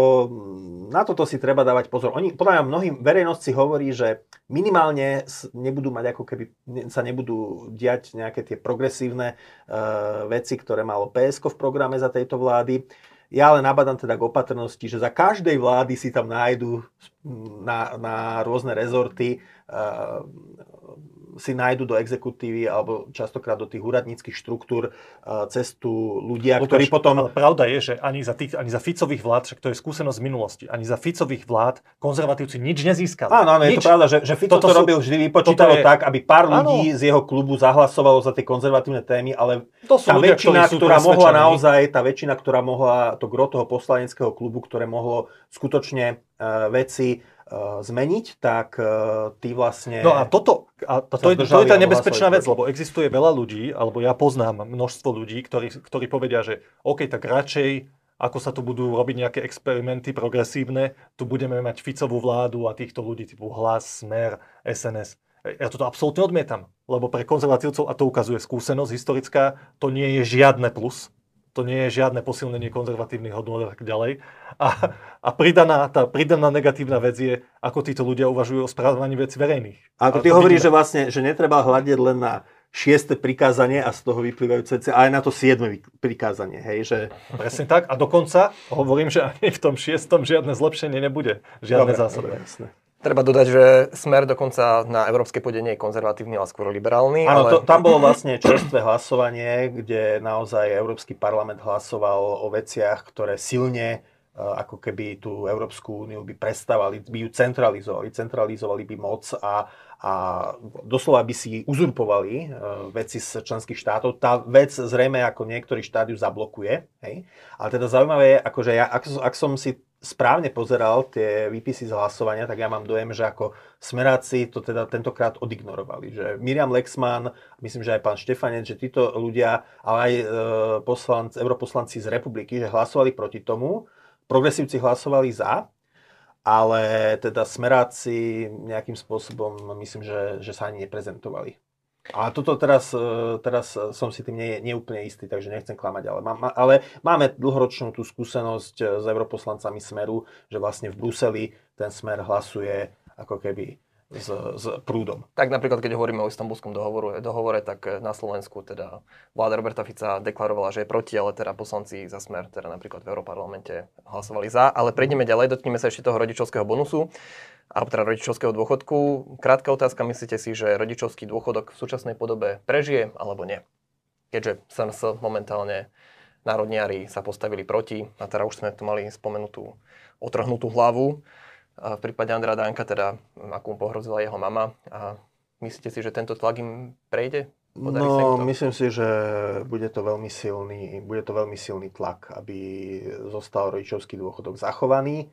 na toto si treba dávať pozor. Oni, podľa mňa mnohým verejnosť si hovorí, že minimálne nebudú mať ako keby, sa nebudú diať nejaké tie progresívne veci, ktoré malo pé esko v programe za tejto vlády. Ja ale nabadám teda k opatrnosti, že za každej vlády si tam nájdu na, na rôzne rezorty, uh, si nájdu do exekutívy alebo častokrát do tých úradníckych štruktúr uh, cestu ľudia, Lukáš, ktorí potom... Ale pravda je, že ani za, tých, ani za Ficových vlád, však to je skúsenosť z minulosti, ani za Ficových vlád konzervatívci nič nezískali. Áno, áno, nič. Je to pravda, že, že Fico toto to robil vždy, vypočítalo je... tak, aby pár ľudí áno. z jeho klubu zahlasovalo za tie konzervatívne témy, ale to sú tá ľudia, väčšina, ktorá mohla naozaj, tá väčšina, ktorá mohla to gro toho poslaneckého klubu, ktoré mohlo skutočne uh, veci uh, zmeniť, tak uh, tí vlastne... No a toto a to, to, je, to je tá nebezpečná vec, lebo existuje veľa ľudí, alebo ja poznám množstvo ľudí, ktorí, ktorí povedia, že OK, tak radšej, ako sa tu budú robiť nejaké experimenty progresívne, tu budeme mať Ficovú vládu a týchto ľudí typu Hlas, Smer, es en es. Ja toto absolútne odmietam, lebo pre konzervatívcov, a to ukazuje skúsenosť historická, to nie je žiadne plus. To nie je žiadne posilnenie konzervatívnych hodnôt a tak ďalej. A, a pridaná, tá pridaná negatívna vec je, ako títo ľudia uvažujú o správaní vecí verejných. A ako ty hovoríš, že vlastne, že netreba hľadiť len na šieste prikázanie a z toho vyplývajúce, aj na to siedme prikázanie. Hej, že... Presne tak. A dokonca hovorím, že ani v tom šiestom žiadne zlepšenie nebude. Žiadne zásadné. Treba dodať, že Smer dokonca na európskej pôde nie je konzervatívny, ale skôr liberálny. Áno, ale... to, tam bolo vlastne čerstvé hlasovanie, kde naozaj Európsky parlament hlasoval o veciach, ktoré silne, ako keby tú Európsku úniu by prestávali, by ju centralizovali, centralizovali by moc a, a doslova by si uzurpovali veci z členských štátov. Tá vec zrejme ako niektorý štát ju zablokuje. Hej? Ale teda zaujímavé je, akože ja, ak, ak som si správne pozeral tie výpisy z hlasovania, tak ja mám dojem, že ako smeráci to teda tentokrát odignorovali. Že Miriam Lexmann, myslím, že aj pán Štefanec, že títo ľudia, ale aj poslanc, europoslanci z republiky, že hlasovali proti tomu, progresívci hlasovali za, ale teda smeráci nejakým spôsobom, myslím, že, že sa ani neprezentovali. A toto teraz, teraz som si tým nie, neúplne istý, takže nechcem klamať, ale, má, ale máme dlhoročnú tú skúsenosť s europoslancami Smeru, že vlastne v Bruseli ten Smer hlasuje ako keby s, s prúdom. Tak napríklad, keď hovoríme o istanbulskom dohovoru, dohovore, tak na Slovensku teda vláda Roberta Fica deklarovala, že je proti, ale teda poslanci za Smer, teda napríklad v Európarlamente hlasovali za. Ale prejdeme ďalej, dotkneme sa ešte toho rodičovského bonusu, alebo teda rodičovského dôchodku. Krátka otázka, myslíte si, že rodičovský dôchodok v súčasnej podobe prežije, alebo nie? Keďže es en es momentálne národniari sa postavili proti, a teda už sme tu mali spomenutú otrhnutú hlavu. V prípade Andreja Danka, teda akú pohrozila jeho mama. A myslíte si, že tento tlak im prejde? Podarí no, myslím si, že bude to veľmi silný, bude to veľmi silný tlak, aby zostal rodičovský dôchodok zachovaný.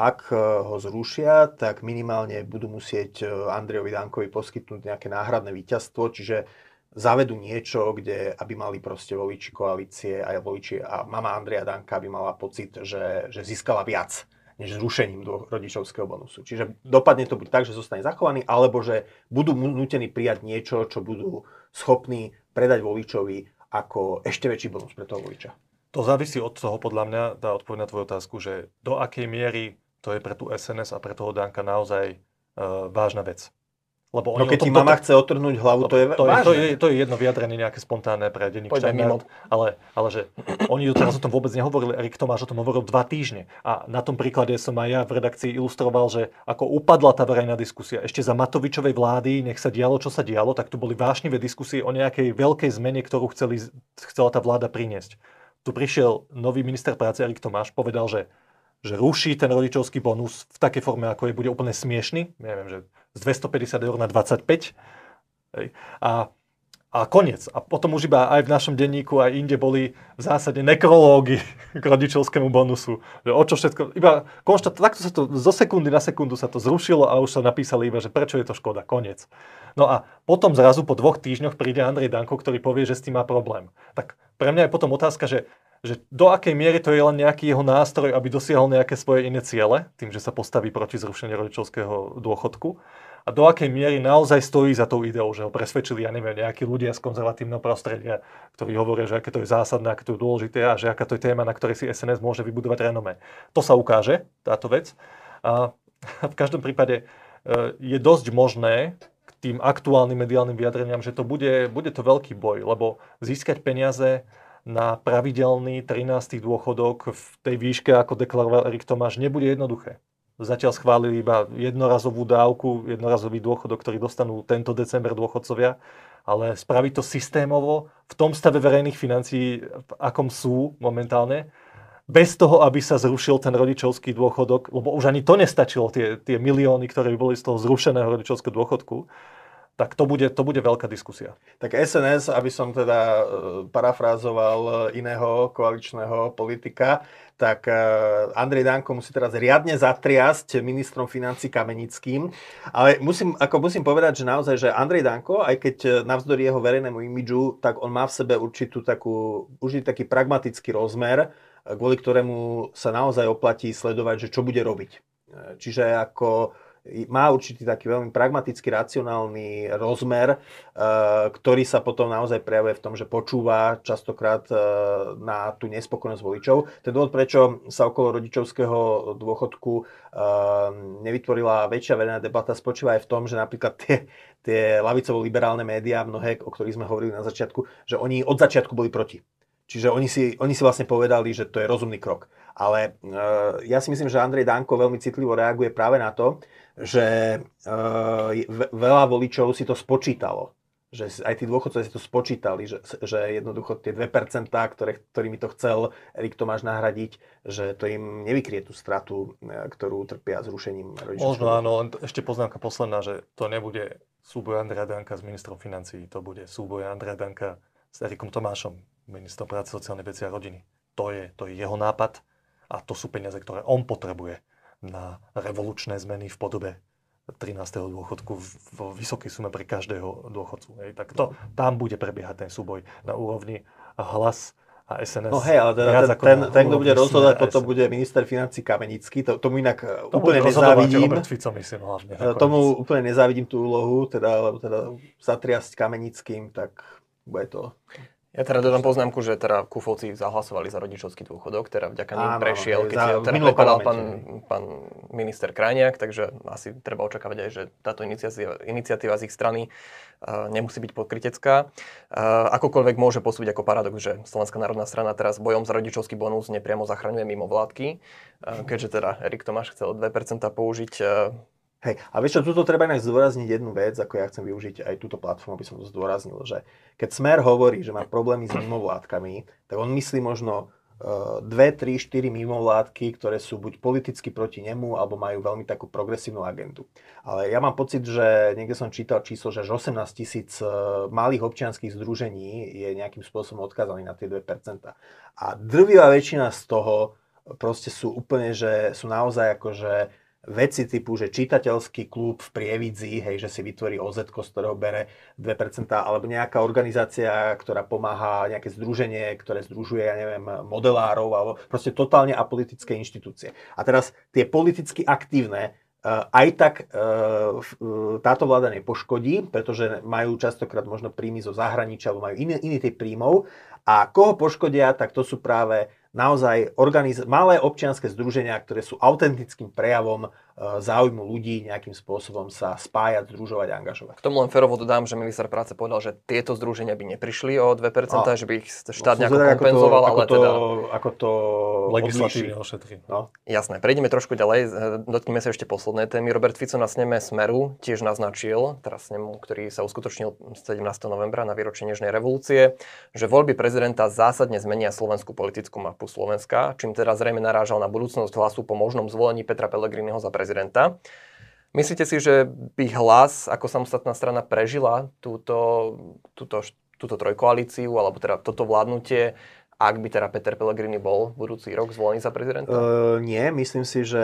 Ak ho zrušia, tak minimálne budú musieť Andrejovi Dankovi poskytnúť nejaké náhradné víťazstvo, čiže zavedú niečo, kde aby mali proste voliči koalície a voliči a mama Andreja Danka by mala pocit, že, že získala viac než zrušením do rodičovského bonusu. Čiže dopadne to buď tak, že zostane zachovaný, alebo že budú nútení prijať niečo, čo budú schopní predať voličovi ako ešte väčší bonus pre toho voliča. To závisí od toho, podľa mňa, tá odpoveď na tvoju otázku, že do akej miery to je pre tú es en es a pre toho Danka naozaj e, vážna vec. Lebo no keď ti mama chce otrhnúť hlavu, to, to je to vážne. Je, to, je, to je jedno vyjadrenie nejaké spontánne pre denník Štandard, ale, ale že oni teraz o tom vôbec nehovorili. Erik Tomáš o tom hovoril dva týždne. A na tom príklade som aj ja v redakcii ilustroval, že ako upadla tá verejná diskusia. Ešte za Matovičovej vlády, nech sa dialo, čo sa dialo, tak tu boli vášnivé diskusie o nejakej veľkej zmene, ktorú chceli, chcela tá vláda priniesť. Tu prišiel nový minister práce Erik Tomáš, povedal, že, že ruší ten rodičovský bonus v takej forme, ako je, bude úplne smiešný, neviem, že z dvestopäťdesiat eur na dvadsaťpäť. Hej. A, a koniec. A potom už iba aj v našom denníku, aj inde boli v zásade nekrológy k rodičovskému bonusu. Že o čo všetko, iba konštat, takto sa to, zo sekundy na sekundu sa to zrušilo a už sa napísali iba, že prečo je to škoda, koniec. No a potom zrazu po dvoch týždňoch príde Andrej Danko, ktorý povie, že s tým má problém. Tak pre mňa je potom otázka, že, že do akej miery to je len nejaký jeho nástroj, aby dosiahol nejaké svoje iné ciele, tým, že sa postaví proti zrušeniu rodičovského dôchodku. A a do akej miery naozaj stojí za tou ideou, že ho presvedčili, ja neviem, nejakí ľudia z konzervatívneho prostredia, ktorí hovoria, že aké to je zásadné, aké to je dôležité a že aká to je téma, na ktorej si es en es môže vybudovať renomé. To sa ukáže, táto vec. A v každom prípade je dosť možné k tým aktuálnym mediálnym vyjadreniam, že to bude, bude to veľký boj, lebo získať peniaze na pravidelný trinásty dôchodok v tej výške, ako deklaroval Erik Tomáš, nebude jednoduché. Zatiaľ schválili iba jednorazovú dávku, jednorazový dôchodok, ktorý dostanú tento december dôchodcovia, ale spraviť to systémovo v tom stave verejných financií, v akom sú momentálne, bez toho, aby sa zrušil ten rodičovský dôchodok, lebo už ani to nestačilo, tie, tie milióny, ktoré by boli z toho zrušeného rodičovského dôchodku, tak to bude, to bude veľká diskusia. Tak es en es, aby som teda parafrázoval iného koaličného politika, tak Andrej Danko musí teraz riadne zatriasť ministrom financí Kamenickým. Ale musím, ako musím povedať, že naozaj, že Andrej Danko, aj keď navzdory jeho verejnému imidžu, tak on má v sebe určitú takú, určitý taký pragmatický rozmer, kvôli ktorému sa naozaj oplatí sledovať, že čo bude robiť. Čiže ako... má určitý taký veľmi pragmatický, racionálny rozmer, ktorý sa potom naozaj prejavuje v tom, že počúva častokrát na tú nespokojnosť voličov. Ten dôvod, prečo sa okolo rodičovského dôchodku nevytvorila väčšia verejná debata, spočíva aj v tom, že napríklad tie, tie lavicovo-liberálne médiá, mnohé, o ktorých sme hovorili na začiatku, že oni od začiatku boli proti. Čiže oni si, oni si vlastne povedali, že to je rozumný krok. Ale e, ja si myslím, že Andrej Danko veľmi citlivo reaguje práve na to, že e, veľa voličov si to spočítalo. Že aj tí dôchodcovia si to spočítali, že, že jednoducho tie dve percentá, ktoré, ktorými to chcel Erik Tomáš nahradiť, že to im nevykrie tú stratu, ktorú trpia zrušením rodičovského. Možno áno, ešte poznámka posledná, že to nebude súboj Andreja Danka s ministrom financií, to bude súboj Andreja Danka s Erikom Tomášom, ministrom práce, sociálnej veci a rodiny. To je, to je jeho nápad. A to sú peniaze, ktoré on potrebuje na revolučné zmeny v podobe trinásteho dôchodku vo vysokej sume pre každého dôchodcu. Hej, tak to, tam bude prebiehať ten súboj na úrovni Hlas a es en es. No hej, ale teda ten, ten, ten kto bude rozhodovať, potom bude minister financí Kamenický. To, tomu inak to úplne nezávidím. Robert Fico, myslím, hlavne. Tomu úplne nezávidím tú úlohu, teda, lebo teda zatriasť Kamenickým, tak bude to... Ja teda dodám poznámku, že teda Kuffovci zahlasovali za rodičovský dôchodok, teda vďaka ním prešiel, keď za, teda prepadal pán, pán minister Krajniak, takže asi treba očakávať aj, že táto iniciatíva, iniciatíva z ich strany uh, nemusí byť podkrytecká. Uh, akokoľvek môže posúdiť ako paradox, že Slovenská národná strana teraz bojom za rodičovský bonus nepriamo zachraňuje mimovládky, uh, keďže teda Erik Tomáš chcel dve percentá použiť. Uh, Hej, a vieš čo, tuto treba inak zdôrazniť jednu vec, ako ja chcem využiť aj túto platformu, aby som to zdôraznil, že keď Smer hovorí, že má problémy s mimovládkami, tak on myslí možno dve, tri, štyri mimovládky, ktoré sú buď politicky proti nemu, alebo majú veľmi takú progresívnu agendu. Ale ja mám pocit, že niekde som čítal číslo, že až osemnásť tisíc malých občianskych združení je nejakým spôsobom odkázaných na tie dve percentá. A drvivá väčšina z toho proste sú úplne, že sú naozaj akože veci typu, že čitateľský klub v Prievidzi, hej, že si vytvorí ó zetko, z ktorého bere dve percentá, alebo nejaká organizácia, ktorá pomáha, nejaké združenie, ktoré združuje, ja neviem, modelárov, alebo proste totálne apolitické inštitúcie. A teraz tie politicky aktívne aj tak táto vláda nepoškodí, pretože majú častokrát možno príjmy zo zahraničia, alebo majú iný, iný typ príjmov. A koho poškodia, tak to sú práve naozaj organiz- malé občianske združenia, ktoré sú autentickým prejavom e, záujmu ľudí nejakým spôsobom sa spájať, združovať, angažovať. K tomu len férovo dodám, že minister práce povedal, že tieto združenia by neprišli o dve percentá, a, že by ich štát no, nejako zvedal, kompenzoval, ako to, ale teda... Ako to legislatívne ošetrí. No. Jasné, prejdeme trošku ďalej, dotkneme sa ešte poslednej témy. Robert Fico na sneme Smeru tiež naznačil, teraz snemu, ktorý sa uskutočnil sedemnásteho novembra na výročie Nežnej revolúcie, že voľby prezidenta zásadne zmenia slovenskú politickú mapu Slovenska, čím teda zrejme narážal na budúcnosť Hlasu po možnom zvolení Petra Pellegriniho za prezidenta. Myslíte si, že by Hlas ako samostatná strana prežila túto, túto, túto trojkoalíciu, alebo teda toto vládnutie, ak by teda Peter Pellegrini bol budúci rok zvolený za prezidenta? Uh, nie, myslím si, že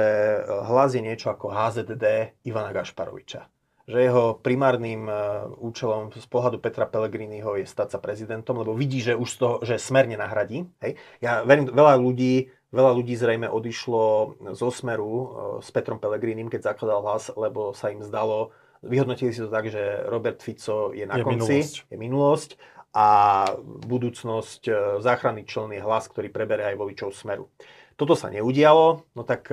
Hlas je niečo ako há zet dé Ivana Gašparoviča. Že jeho primárnym účelom z pohľadu Petra Pellegriniho je stať sa prezidentom, lebo vidí, že už z toho, že Smer nenahradí. Hej. Ja verím, veľa ľudí, veľa ľudí zrejme odišlo zo Smeru s Petrom Pellegrinim, keď zakladal Hlas, lebo sa im zdalo, Vyhodnotili si to tak, že Robert Fico je na je konci, minulosť. je minulosť a budúcnosť záchranný člen je Hlas, ktorý preberie aj voličov Smeru. Toto sa neudialo, no tak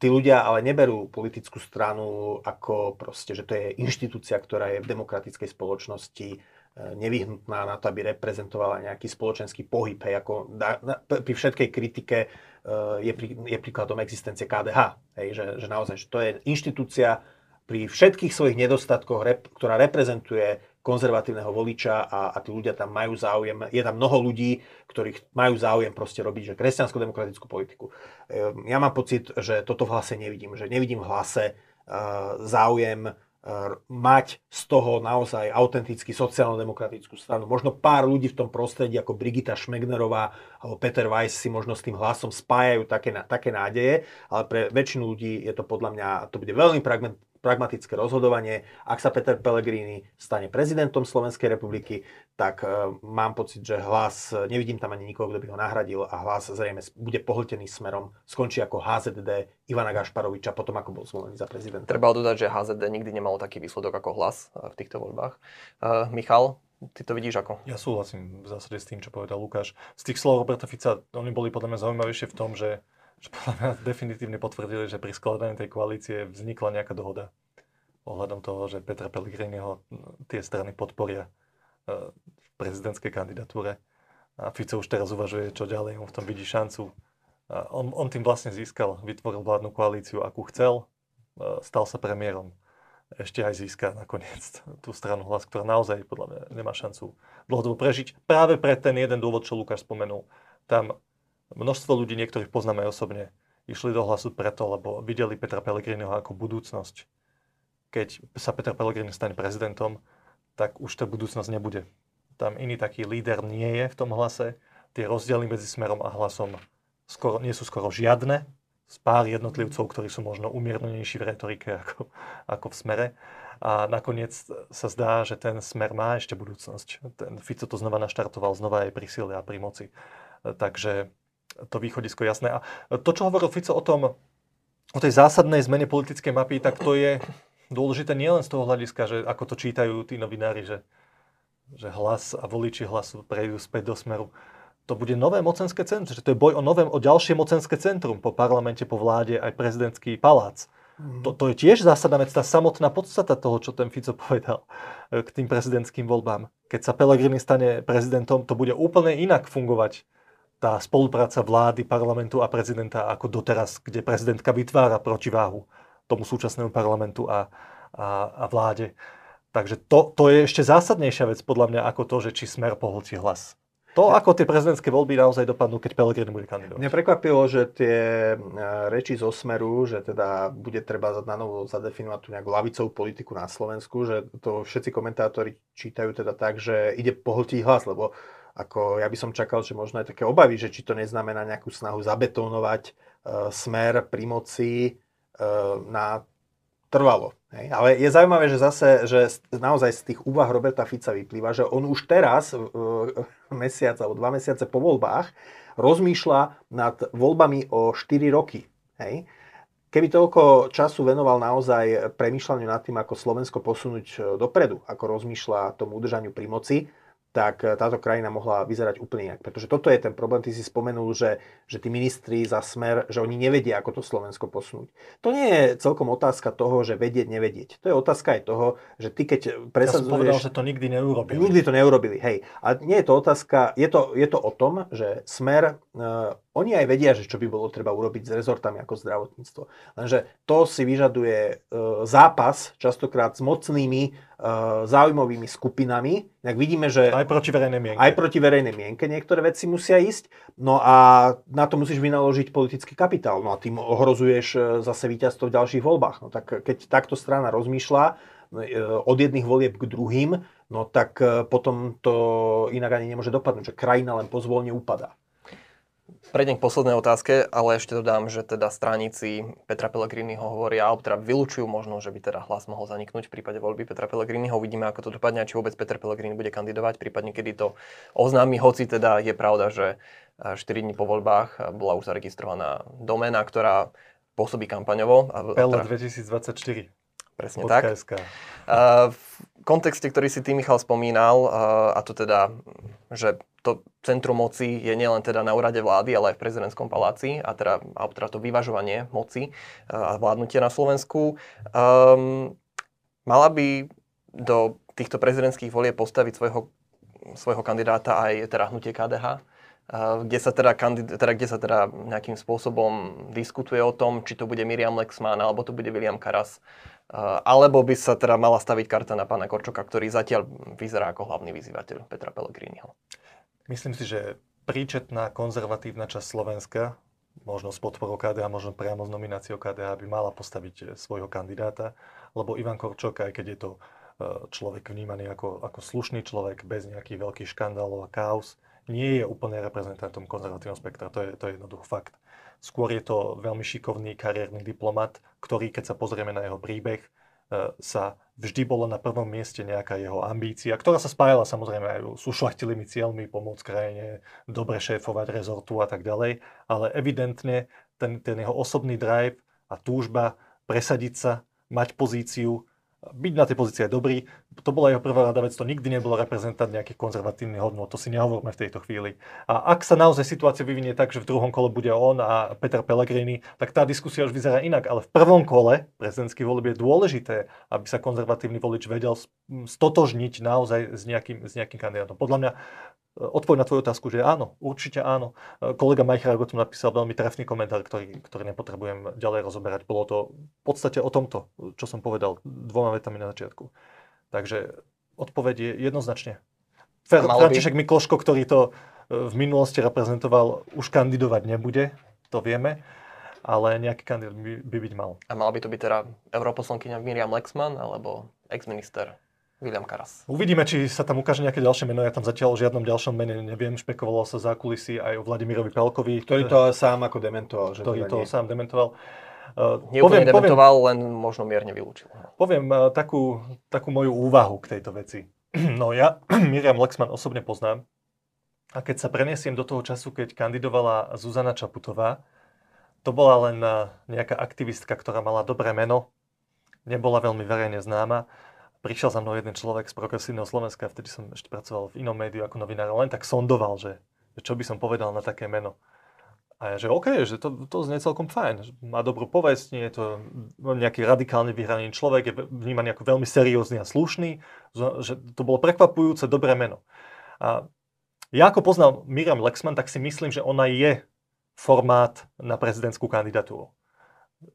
tí ľudia ale neberú politickú stranu ako proste, že to je inštitúcia, ktorá je v demokratickej spoločnosti nevyhnutná na to, aby reprezentovala nejaký spoločenský pohyb. Hej, ako da, na, pri všetkej kritike e, je, pri, je príkladom existencie K D H. Hej, že, že naozaj, že to je inštitúcia pri všetkých svojich nedostatkoch, rep, ktorá reprezentuje konzervatívneho voliča a, a tí ľudia tam majú záujem. Je tam mnoho ľudí, ktorých majú záujem proste robiť že kresťansko-demokratickú politiku. E, ja mám pocit, že toto v Hlase nevidím. Že nevidím v Hlase e, záujem mať z toho naozaj autentický sociálno-demokratickú stranu. Možno pár ľudí v tom prostredí, ako Brigita Šmegnerová alebo Peter Weiss si možno s tým Hlasom spájajú také, také nádeje, ale pre väčšinu ľudí je to podľa mňa, to bude veľmi pragmatické rozhodovanie. Ak sa Peter Pellegrini stane prezidentom Slovenskej republiky, tak e, mám pocit, že Hlas, nevidím tam ani nikoho, kto by ho nahradil a Hlas zrejme bude pohltený Smerom, skončí ako H Z D Ivana Gašparoviča, potom ako bol zvolený za prezidenta. Treba dodať, že H Z D nikdy nemalo taký výsledok ako Hlas v týchto voľbách. E, Michal, ty to vidíš ako? Ja súhlasím v zásade s tým, čo povedal Lukáš. Z tých slov Roberta Fica, oni boli podľa mňa zaujímavejšie v tom, že že podľa mňa definitívne potvrdili, že pri skladaní tej koalície vznikla nejaká dohoda ohľadom toho, že Petra Pellegriniho tie strany podporia v prezidentskej kandidatúre. A Fico už teraz uvažuje, čo ďalej, on v tom vidí šancu. A on, on tým vlastne získal, vytvoril vládnu koalíciu, akú chcel, stal sa premiérom. Ešte aj získa nakoniec tú stranu Hlas, ktorá naozaj podľa mňa nemá šancu dlhodobo prežiť. Práve pre ten jeden dôvod, čo Lukáš spomenul, tam množstvo ľudí, niektorých poznáme osobne, išli do Hlasu preto, lebo videli Petra Pellegriniho ako budúcnosť. Keď sa Peter Pellegrini stane prezidentom, tak už tá budúcnosť nebude. Tam iný taký líder nie je v tom Hlase. Tie rozdiely medzi Smerom a Hlasom skoro, nie sú skoro žiadne. Z pár jednotlivcov, ktorí sú možno umiernenejší v retorike ako, ako v Smere. A nakoniec sa zdá, že ten Smer má ešte budúcnosť. Ten Fico to znova naštartoval, znova aj pri sile a pri moci. Takže to východisko jasné. A to, čo hovoril Fico o tom, o tej zásadnej zmene politickej mapy, tak to je dôležité nielen z toho hľadiska, že ako to čítajú tí novinári, že, že Hlas a voliči Hlasu prejdú späť do Smeru. To bude nové mocenské centrum, že to je boj o nové, o ďalšie mocenské centrum po parlamente, po vláde, aj prezidentský palác. Mm. To, to je tiež zásadná vec, tá samotná podstata toho, čo ten Fico povedal k tým prezidentským voľbám. Keď sa Pellegrini stane prezidentom, to bude úplne inak fungovať tá spolupráca vlády, parlamentu a prezidenta ako doteraz, kde prezidentka vytvára protiváhu tomu súčasnému parlamentu a, a, a vláde. Takže to, to je ešte zásadnejšia vec podľa mňa ako to, že či Smer pohltí Hlas. To, ako tie prezidentské voľby naozaj dopadnú, keď Pellegrini bude kandidovať. Mňa prekvapilo, že tie reči zo Smeru, že teda bude treba na novo zadefinovať tú nejakú ľavicovú politiku na Slovensku, že to všetci komentátori čítajú teda tak, že ide pohltiť Hlas, lebo ako ja by som čakal, že možno aj také obavy, že či to neznamená nejakú snahu zabetónovať e, Smer pri moci e, na trvalo. Hej. Ale je zaujímavé, že zase, že naozaj z tých úvah Roberta Fica vyplýva, že on už teraz, e, mesiac alebo dva mesiace po voľbách, rozmýšľa nad voľbami o štyri roky. Hej. Keby toľko času venoval naozaj premýšľaniu nad tým, ako Slovensko posunúť dopredu, ako rozmýšľa tomu udržaniu pri moci, tak táto krajina mohla vyzerať úplne inak. Pretože toto je ten problém, ty si spomenul, že, že tí ministri za Smer, že oni nevedia, ako to Slovensko posunúť. To nie je celkom otázka toho, že vedieť, nevedieť. To je otázka aj toho, že ty keď presadzuješ... Ja som povedal, že to nikdy neurobili. Nikdy to neurobili, hej. A nie je to otázka, je to, je to o tom, že Smer, uh, oni aj vedia, že čo by bolo treba urobiť s rezortami ako zdravotníctvo. Lenže to si vyžaduje uh, zápas častokrát s mocnými záujmovými skupinami, tak vidíme, že aj proti verejnej mienke. Aj proti verejnej mienke niektoré veci musia ísť, no a na to musíš vynaložiť politický kapitál, no a tým ohrozuješ zase víťazstvo v ďalších voľbách. No tak keď takto strana rozmýšľa od jedných volieb k druhým, no tak potom to inak ani nemôže dopadnúť, že krajina len pozvolne upadá. Prejdem k poslednej otázke, ale ešte dodám, že teda stránici Petra Pellegriniho hovoria, alebo teda vylúčujú možno, že by teda Hlas mohol zaniknúť v prípade voľby Petra Pellegriniho. Uvidíme, ako to dopadne, či vôbec Peter Pellegrini bude kandidovať, prípadne kedy to oznámi, hoci teda je pravda, že štyri dni po voľbách bola už zaregistrovaná doména, ktorá pôsobí kampaňovo. Pele dvetisícdvadsaťštyri. Presne tak. V kontexte, ktorý si ty, Michal, spomínal, a to teda, že to centrum moci je nielen teda na úrade vlády, ale aj v prezidentskom paláci a teda, a teda to vyvažovanie moci a vládnutie na Slovensku. Um, mala by do týchto prezidentských volieb postaviť svojho, svojho kandidáta aj teda hnutie K D H, kde sa teda, teda, kde sa teda nejakým spôsobom diskutuje o tom, či to bude Miriam Lexmann alebo to bude William Karas. Alebo by sa teda mala staviť karta na pána Korčoka, ktorý zatiaľ vyzerá ako hlavný vyzývateľ Petra Pellegriniho. Myslím si, že príčetná konzervatívna časť Slovenska, možno s podporou K D H, možno priamo s nomináciou K D H, by mala postaviť svojho kandidáta, lebo Ivan Korčok, aj keď je to človek vnímaný ako, ako slušný človek, bez nejakých veľkých škandálov a chaos, nie je úplne reprezentantom konzervatívneho spektra. To je, to je jednoduchý fakt. Skôr je to veľmi šikovný kariérny diplomat, ktorý, keď sa pozrieme na jeho príbeh, sa vždy bolo na prvom mieste nejaká jeho ambícia, ktorá sa spájala samozrejme aj s ušľachtilými cieľmi, pomôcť krajine, dobre šéfovať rezortu a tak ďalej, ale evidentne ten, ten jeho osobný drive a túžba presadiť sa, mať pozíciu, byť na tej pozícii dobrý, to bola jeho prvá rada vec, to nikdy nebolo reprezentant nejakých konzervatívnych hodnôt, to si nehovoríme v tejto chvíli. A ak sa naozaj situácia vyvinie tak, že v druhom kole bude on a Peter Pellegrini, tak tá diskusia už vyzerá inak, ale v prvom kole prezidentských volieb je dôležité, aby sa konzervatívny volič vedel stotožniť naozaj s nejakým, s nejakým kandidátom. Podľa mňa odpoveď na tvoju otázku, že áno, určite áno. Kolega Majchrak o tom napísal veľmi trefný komentár, ktorý, ktorý nepotrebujem ďalej rozoberať. Bolo to v podstate o tomto, čo som povedal dvoma vetami na začiatku. Takže odpoveď je jednoznačne. František Mikloško, ktorý to v minulosti reprezentoval, už kandidovať nebude, to vieme, ale nejaký kandidát by, by byť mal. A mala by to byť teda europoslankyňa Miriam Lexmann alebo ex-minister William Karas? Uvidíme, či sa tam ukáže nejaké ďalšie meno. Ja tam zatiaľ o žiadnom ďalšom mene neviem. Špekulovalo sa za kulisy aj o Vladimirovi Pálkovi, ktorý to sám ako dementoval. Že ktorý to nie... sám dementoval. Neúplne dementoval, poviem, len možno mierne vylúčil. Poviem uh, takú, takú moju úvahu k tejto veci. No ja Miriam Lexmann osobne poznám. A keď sa preniesiem do toho času, keď kandidovala Zuzana Čaputová, to bola len uh, nejaká aktivistka, ktorá mala dobré meno. Nebola veľmi verejne známa. Prišiel za mnou jeden človek z progresívneho Slovenska, vtedy som ešte pracoval v inom médiu ako novinár, len tak sondoval, že, že čo by som povedal na také meno. A ja, že OK, že to, to znie celkom fajn, má dobrú povesť, nie je to nejaký radikálne vyhranený človek, je vnímaný ako veľmi seriózny a slušný, že to bolo prekvapujúce dobré meno. A ja ako poznám Miriam Lexmann, tak si myslím, že ona je formát na prezidentskú kandidatúru.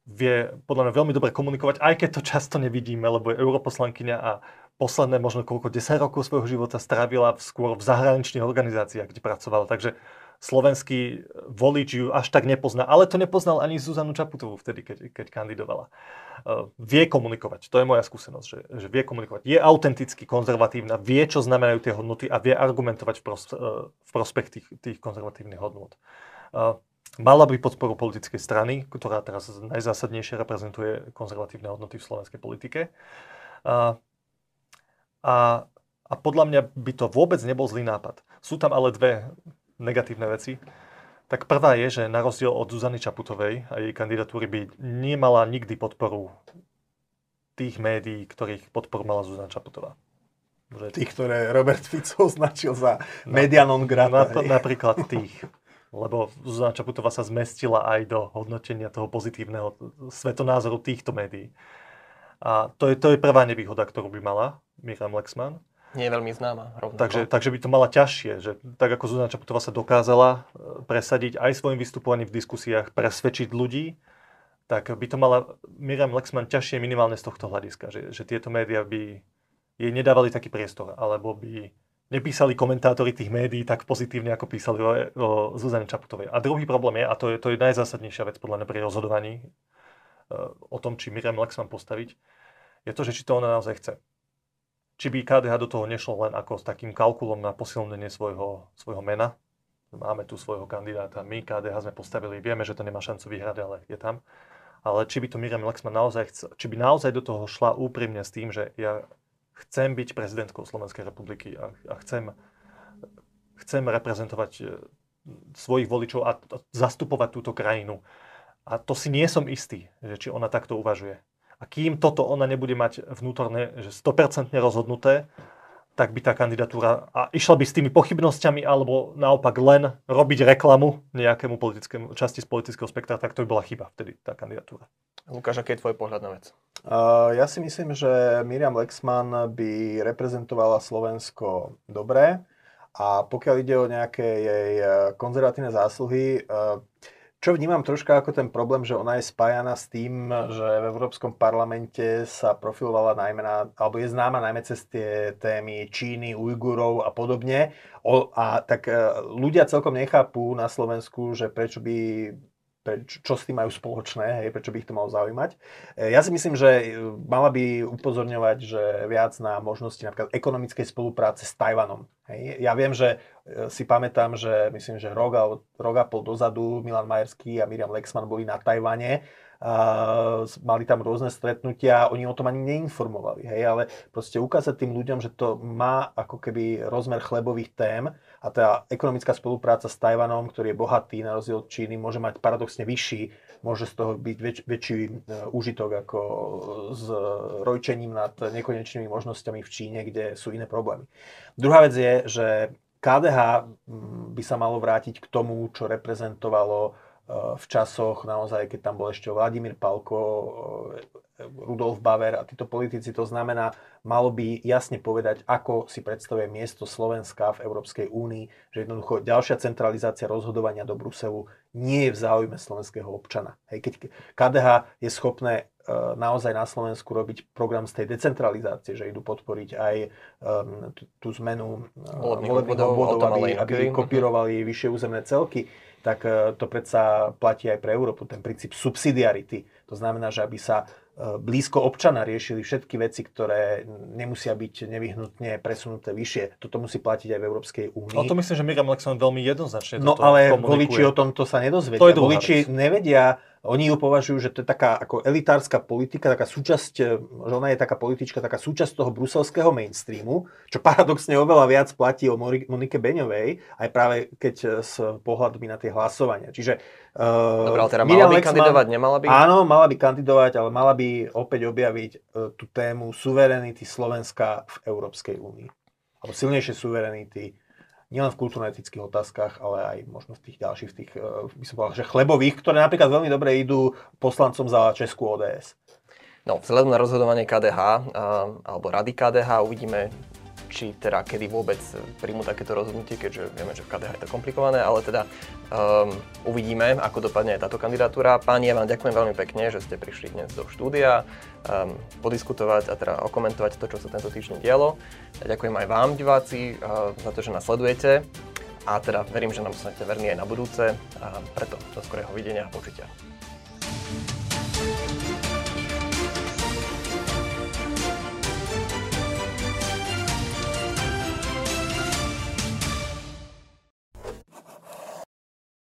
Vie podľa mňa veľmi dobre komunikovať, aj keď to často nevidíme, lebo je europoslankyňa a posledné možno koľko desať rokov svojho života strávila skôr v zahraničných organizáciách, kde pracovala. Takže slovenský volič ju až tak nepozná, ale to nepoznal ani Zuzanu Čaputovú vtedy, keď, keď kandidovala. Uh, vie komunikovať, to je moja skúsenosť, že, že vie komunikovať. Je autenticky konzervatívna, vie, čo znamenajú tie hodnoty a vie argumentovať v, pros- uh, v prospech tých, tých konzervatívnych hodnot. Uh, Mala by podporu politickej strany, ktorá teraz najzásadnejšie reprezentuje konzervatívne hodnoty v slovenskej politike. A, a, a podľa mňa by to vôbec nebol zlý nápad. Sú tam ale dve negatívne veci. Tak prvá je, že na rozdiel od Zuzany Čaputovej a jej kandidatúry by nemala nikdy podporu tých médií, ktorých podporu mala Zuzana Čaputová. Tých, ktoré Robert Fico označil za media non grata. Napríklad tých. Lebo Zuzana Čaputová sa zmestila aj do hodnotenia toho pozitívneho svetonázoru týchto médií. A to je, to je prvá nevýhoda, ktorú by mala Miriam Lexmann. Nie je veľmi známa. Takže, takže by to mala ťažšie, že tak ako Zuzana Čaputová sa dokázala presadiť aj svojim vystupovaním v diskusiách, presvedčiť ľudí, tak by to mala Miriam Lexmann ťažšie minimálne z tohto hľadiska, že, že tieto médiá by jej nedávali taký priestor, alebo by nepísali komentátori tých médií tak pozitívne, ako písali o, o Zuzane Čaputovej. A druhý problém je, a to je, to je najzásadnejšia vec podľa mňa pri rozhodovaní e, o tom, či Miriam Lexmann postaviť, je to, že či to ona naozaj chce. Či by K D H do toho nešlo len ako s takým kalkulom na posilnenie svojho, svojho mena. Máme tu svojho kandidáta, my K D H sme postavili, vieme, že to nemá šancu vyhrať, ale je tam. Ale či by to Miriam Lexmann naozaj chcel, či by naozaj do toho šla úprimne s tým, že ja chcem byť prezidentkou Slovenskej republiky a, a chcem, chcem reprezentovať svojich voličov a, a zastupovať túto krajinu. A to si nie som istý, že či ona takto uvažuje. A kým toto ona nebude mať vnútorne že sto percent rozhodnuté, tak by tá kandidatúra a išla by s tými pochybnosťami alebo naopak len robiť reklamu nejakému politickému, časti z politického spektra, tak to by bola chyba vtedy tá kandidatúra. Lukáš, aký je tvoj pohľad na vec? Uh, ja si myslím, že Miriam Lexmann by reprezentovala Slovensko dobre a pokiaľ ide o nejaké jej konzervatívne zásluhy, uh, čo vnímam troška ako ten problém, že ona je spájana s tým, že v Európskom parlamente sa profilovala najmä na, alebo je známa najmä cez tie témy Číny, Ujgurov a podobne. O, a tak ľudia celkom nechápu na Slovensku, že prečo by, preč, čo s tým majú spoločné, hej, prečo by ich to malo zaujímať. Ja si myslím, že mala by upozorňovať, že viac na možnosti napríklad ekonomickej spolupráce s Tajvanom. Hej. Ja viem, že si pamätám, že myslím, že rok a, rok a pol dozadu Milan Majerský a Miriam Lexmann boli na Tajvane. Uh, mali tam rôzne stretnutia, oni o tom ani neinformovali, hej, ale proste ukázať tým ľuďom, že to má ako keby rozmer chlebových tém a tá ekonomická spolupráca s Tajvanom, ktorý je bohatý na rozdiel od Číny, môže mať paradoxne vyšší, môže z toho byť väč- väčší uh, úžitok ako s rojčením nad nekonečnými možnosťami v Číne, kde sú iné problémy. Druhá vec je, že ká dé há by sa malo vrátiť k tomu, čo reprezentovalo v časoch naozaj, keď tam bol ešte Vladimír Pálko, Rudolf Bauer a títo politici. To znamená, malo by jasne povedať, ako si predstavuje miesto Slovenska v Európskej únii, že jednoducho ďalšia centralizácia rozhodovania do Bruselu nie je v záujme slovenského občana. Hej, keď ká dé há je schopné naozaj na Slovensku robiť program z tej decentralizácie, že idú podporiť aj tú zmenu volebných obvodov, aby, aby kopírovali vyššie územné celky, tak to predsa platí aj pre Európu, ten princíp subsidiarity. To znamená, že aby sa blízko občana riešili všetky veci, ktoré nemusia byť nevyhnutne presunuté vyššie. Toto musí platiť aj v Európskej únii. No to myslím, že Miriam Lexmann veľmi jednoznačne no, toto komunikuje. No ale voliči o tomto sa nedozvedia. To je druhá vec. Voliči nevedia, oni ju považujú, že to je taká ako elitárska politika, taká súčasť, že ona je taká politička, taká súčasť toho bruselského mainstreamu, čo paradoxne oveľa viac platí o Monike Beňovej, aj práve keď s pohľadmi na tie hlasovania. Čiže Dobre, ale teda mala by Lexmann, kandidovať, nemala by? Áno, mala by kandidovať, ale mala by opäť objaviť tú tému suverenity Slovenska v Európskej únii. Alebo silnejšie suverenity, nielen v kultúrno-etických otázkach, ale aj možno v tých ďalších, v tých, by som povedal, že chlebových, ktoré napríklad veľmi dobre idú poslancom za Českú ó dé es. No, vzhľadom na rozhodovanie ká dé há, alebo rady ká dé há, uvidíme, či teda kedy vôbec príjmu takéto rozhodnutie, keďže vieme, že v ká dé há je to komplikované, ale teda um, uvidíme, ako dopadne aj táto kandidatúra. Páni, ja vám ďakujem veľmi pekne, že ste prišli dnes do štúdia um, podiskutovať a teda okomentovať to, čo sa tento týždeň dialo. Ja ďakujem aj vám, diváci, uh, za to, že nás sledujete a teda verím, že nám ostanete verní aj na budúce a preto do skorého videnia a počutia.